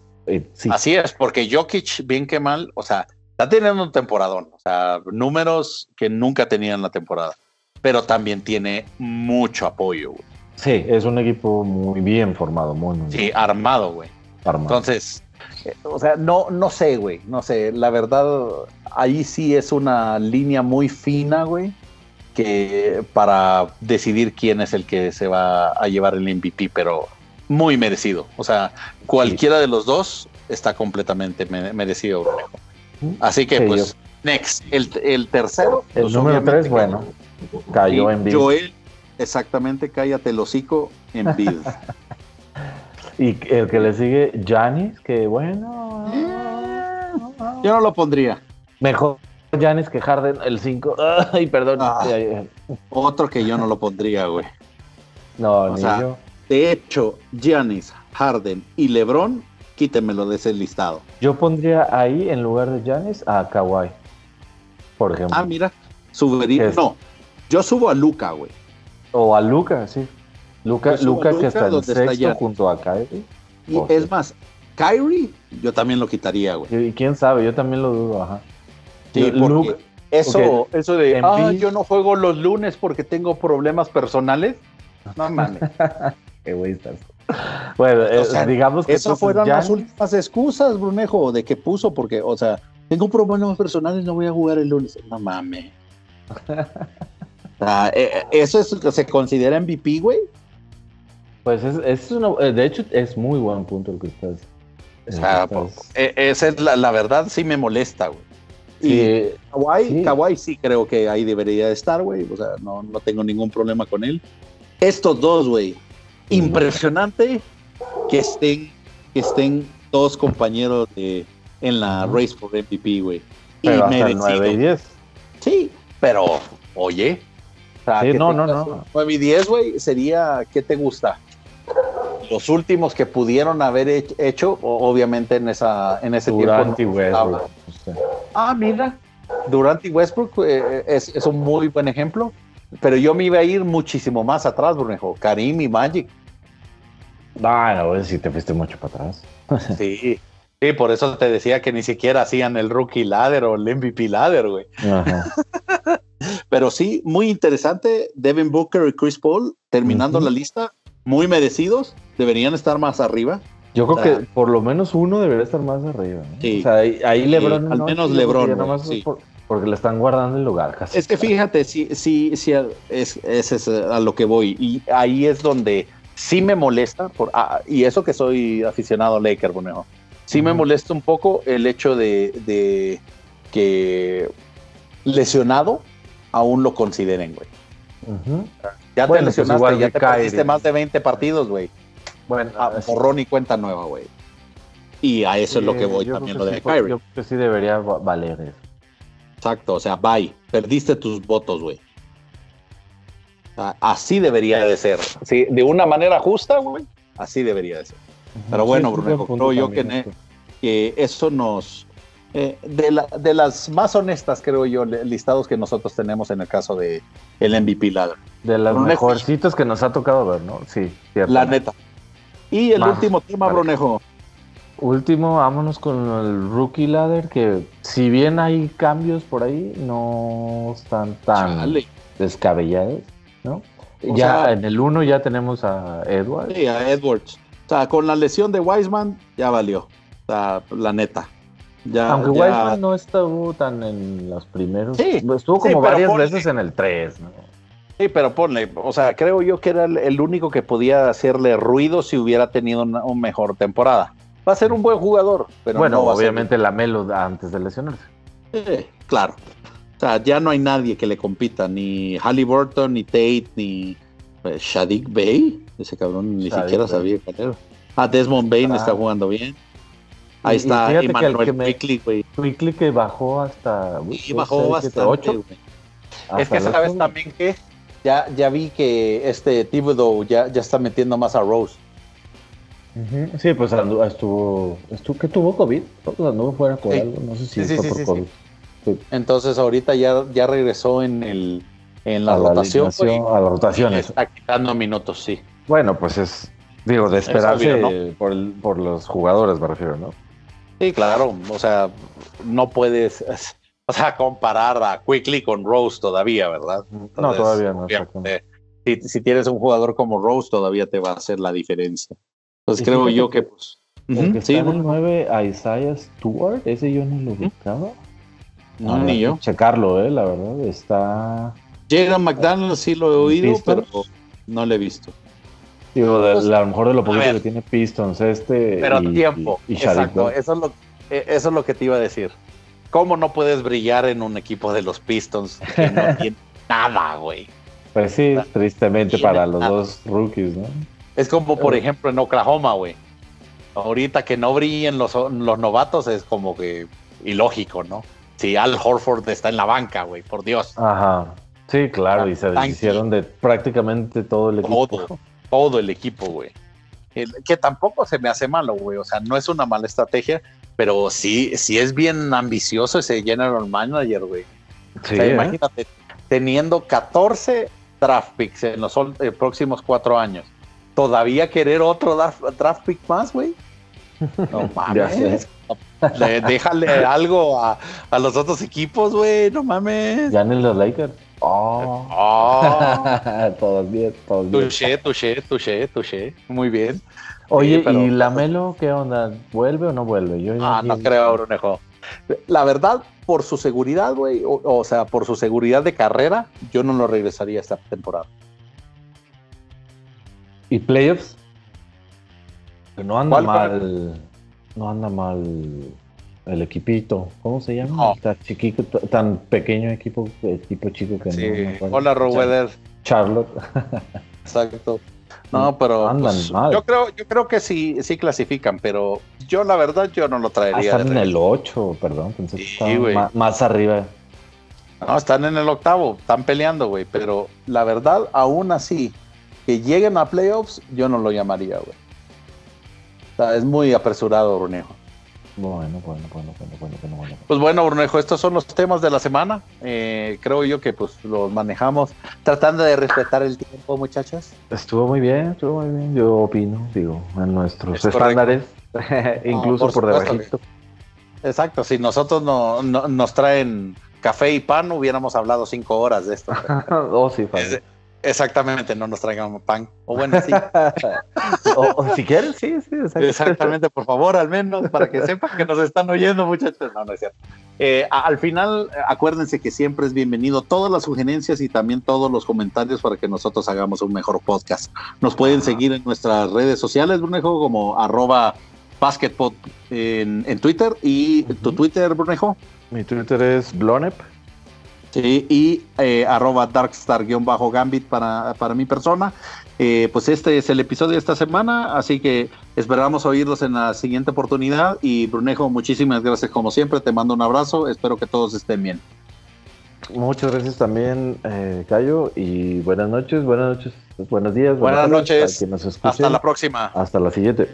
Sí. Así es, porque Jokic, bien que mal, o sea, está teniendo un temporadón, o sea, números que nunca tenía en la temporada, pero también tiene mucho apoyo, güey. Sí, es un equipo muy bien formado, muy sí, bien. Armado, güey. Entonces, o sea, no sé, güey, no sé, la verdad, ahí sí es una línea muy fina, güey, que para decidir quién es el que se va a llevar el MVP, pero... Muy merecido, o sea, cualquiera de los dos está completamente merecido, Brunejo. Así que, pues, next, el tercero. El número 3, bueno, cayó en Bid. Joel, exactamente, cállate el hocico en Bid. Y el que le sigue, Giannis, que bueno... Yo no lo pondría. Mejor Giannis que Harden, el 5. Ay, perdón. Otro que yo no lo pondría, güey. No, ni yo. De hecho, Giannis, Harden y LeBron, quítenmelo de ese listado. Yo pondría ahí, en lugar de Giannis, a Kawhi, por ejemplo. Ah, mira, subiría. No, yo subo a Luka, güey. O a Luka, sí. Luka que está en sexto está junto a Kyrie. Y es más, Kyrie, yo también lo quitaría, güey. Y quién sabe, yo también lo dudo, ajá. Sí, porque Eso de, yo no juego los lunes porque tengo problemas personales. No mames. Qué güey estás. Bueno, digamos que esas fueron las últimas excusas, Brunejo, de que puso, porque, o sea, tengo problemas personales, no voy a jugar el lunes. No mames. ¿Eso es que se considera MVP, güey? Pues es una, de hecho, es muy buen punto el que estás. Esa es la verdad, sí me molesta, güey. Sí, Kawhi sí creo que ahí debería estar, güey. O sea, no tengo ningún problema con él. Estos dos, güey. Impresionante que estén dos compañeros en la race por MVP, güey. Y merecido. 9 y 10. Sí, pero, oye. O sea, sí, no. 9 y 10, güey, sería, ¿qué te gusta? Los últimos que pudieron haber hecho, obviamente en ese Durant tiempo. Durant y Westbrook. Ah, mira. Durant y Westbrook es un muy buen ejemplo. Pero yo me iba a ir muchísimo más atrás, Brunejo. Karim y Magic. No, si te fuiste mucho para atrás. Sí, por eso te decía que ni siquiera hacían el Rookie Ladder o el MVP Ladder, güey. Ajá. Pero sí, muy interesante. Devin Booker y Chris Paul, terminando la lista, muy merecidos. Deberían estar más arriba. Yo creo que por lo menos uno debería estar más arriba, ¿eh? Sí. O sea, ahí LeBron. Al menos LeBron. Porque le están guardando el lugar casi. Es que fíjate, sí, es a lo que voy. Y ahí es donde sí me molesta, y eso que soy aficionado a Lakers, bueno, sí me molesta un poco el hecho de que lesionado aún lo consideren, güey. Uh-huh. Ya te lesionaste, pues ya te perdiste más de 20 partidos, güey. Bueno, borrón y cuenta nueva, güey. Y a eso es lo que voy también, lo de Kyrie. Yo creo que sí debería valer eso. Exacto, o sea, bye, perdiste tus votos, güey. Así debería de ser. Sí, de una manera justa, güey, así debería de ser. Ajá, pero bueno, sí, Brunejo, creo yo que eso nos... de las más honestas, creo yo, listados que nosotros tenemos en el caso de el MVP Ladder. De las mejorcitas que nos ha tocado ver, ¿no? Sí, cierto. La neta. Y el último tema, Brunejo. Último, vámonos con el Rookie Ladder, que si bien hay cambios por ahí, no están tan descabellados, ¿no? O sea, en el 1 ya tenemos a Edwards. Sí, a Edwards. O sea, con la lesión de Wiseman ya valió. O sea, la neta. Aunque Wiseman no estuvo tan en los primeros. Sí, estuvo como varias veces en el 3, ¿no? Sí, pero ponle, o sea, creo yo que era el único que podía hacerle ruido si hubiera tenido una mejor temporada. Va a ser un buen jugador, pero bueno, no va obviamente a ser... LaMelo antes de lesionarse. Claro. O sea, ya no hay nadie que le compita, ni Halliburton, ni Tate, ni Shadik Bey. Ese cabrón ni siquiera sabía cuál era. Desmond Bane está jugando bien. Ahí está Emmanuel Quickley, güey. Quickley que bajó hasta... Sí, bajó bastante, güey. Es que sabes también que ya vi que Thibodeau ya está metiendo más a Rose. Uh-huh. Sí, pues estuvo que tuvo COVID, anduvo fuera por algo, no sé si fue por COVID. Sí. Entonces ahorita ya regresó en la rotación. A la rotación. Está quitando minutos, sí. Bueno, pues digo, de esperarse obvio, ¿no? por los jugadores me refiero, ¿no? Sí, claro, o sea, no puedes, o sea, comparar a Quickley con Rose todavía, ¿verdad? Entonces, no, todavía no. Si tienes un jugador como Rose todavía te va a hacer la diferencia. Pues creo yo que pues... Que está en el 9 a Isaiah Stewart, ese yo no lo ubicaba. No, ni yo. Checarlo, la verdad, está... Jaden McDaniel sí lo he oído, Pistons, pero no lo he visto. Digo, a lo mejor de lo poquito que tiene Pistons, Pero tiempo, y exacto, eso es lo que te iba a decir. ¿Cómo no puedes brillar en un equipo de los Pistons que no tiene nada, güey? Pues sí, ¿verdad? Tristemente para los dos rookies, ¿no? Es como, por ejemplo, en Oklahoma, güey. Ahorita que no brillen los novatos es como que ilógico, ¿no? Si Al Horford está en la banca, güey, por Dios. Ajá. Sí, claro, y se deshicieron de prácticamente todo el equipo. Todo el equipo, güey. Que tampoco se me hace malo, güey. O sea, no es una mala estrategia, pero sí es bien ambicioso ese general manager, güey. Sí, o sea, imagínate, teniendo 14 draft picks en los próximos 4 años. ¿Todavía querer otro draft pick más, güey? No mames. Déjale algo a los otros equipos, güey, no mames. Ganen los Lakers. Todos bien, todos bien. Touché. Muy bien. Oye, sí, pero... ¿y Lamelo qué onda? ¿Vuelve o no vuelve? No creo, Brunejo. La verdad, por su seguridad, güey, o sea, por su seguridad de carrera, yo no lo regresaría esta temporada. ¿Y playoffs? No anda mal el equipito. ¿Cómo se llama? No. Está chiquito, tan pequeño equipo chico que sí. No. Hola, Roweather. Charlotte. Exacto. No, pero andan pues, mal. Yo creo que sí clasifican, pero yo la verdad yo no lo traería. Están en el 8, perdón, pensé que estaban más arriba. No, están en el octavo, están peleando, güey, pero la verdad aún así que lleguen a playoffs yo no lo llamaría, güey. O sea, es muy apresurado, Brunejo. Bueno. Pues bueno, Brunejo, estos son los temas de la semana. Creo yo que pues los manejamos tratando de respetar el tiempo, muchachos. Estuvo muy bien, yo opino, digo, a nuestros estándares, incluso por debajito. Exacto, si nosotros no nos traen café y pan, hubiéramos hablado 5 horas de esto. Sí, fácil. Exactamente, no nos traigan pan. O bueno, sí. o si quieren, sí. Exactamente, por favor, al menos, para que sepan que nos están oyendo, muchachos. No es cierto. Al final, acuérdense que siempre es bienvenido todas las sugerencias y también todos los comentarios para que nosotros hagamos un mejor podcast. Nos pueden seguir en nuestras redes sociales, Brunejo, como @basketpod en Twitter. ¿Y tu Twitter, Brunejo? Mi Twitter es Blonep. Sí, y @darkstar_gambit para mi persona. Pues este es el episodio de esta semana, así que esperamos oírlos en la siguiente oportunidad. Y Brunejo, muchísimas gracias como siempre, te mando un abrazo, espero que todos estén bien. Muchas gracias también, Cayo, y buenas noches, buenas días, buenas noches, a quien nos escuche. Hasta la próxima. Hasta la siguiente.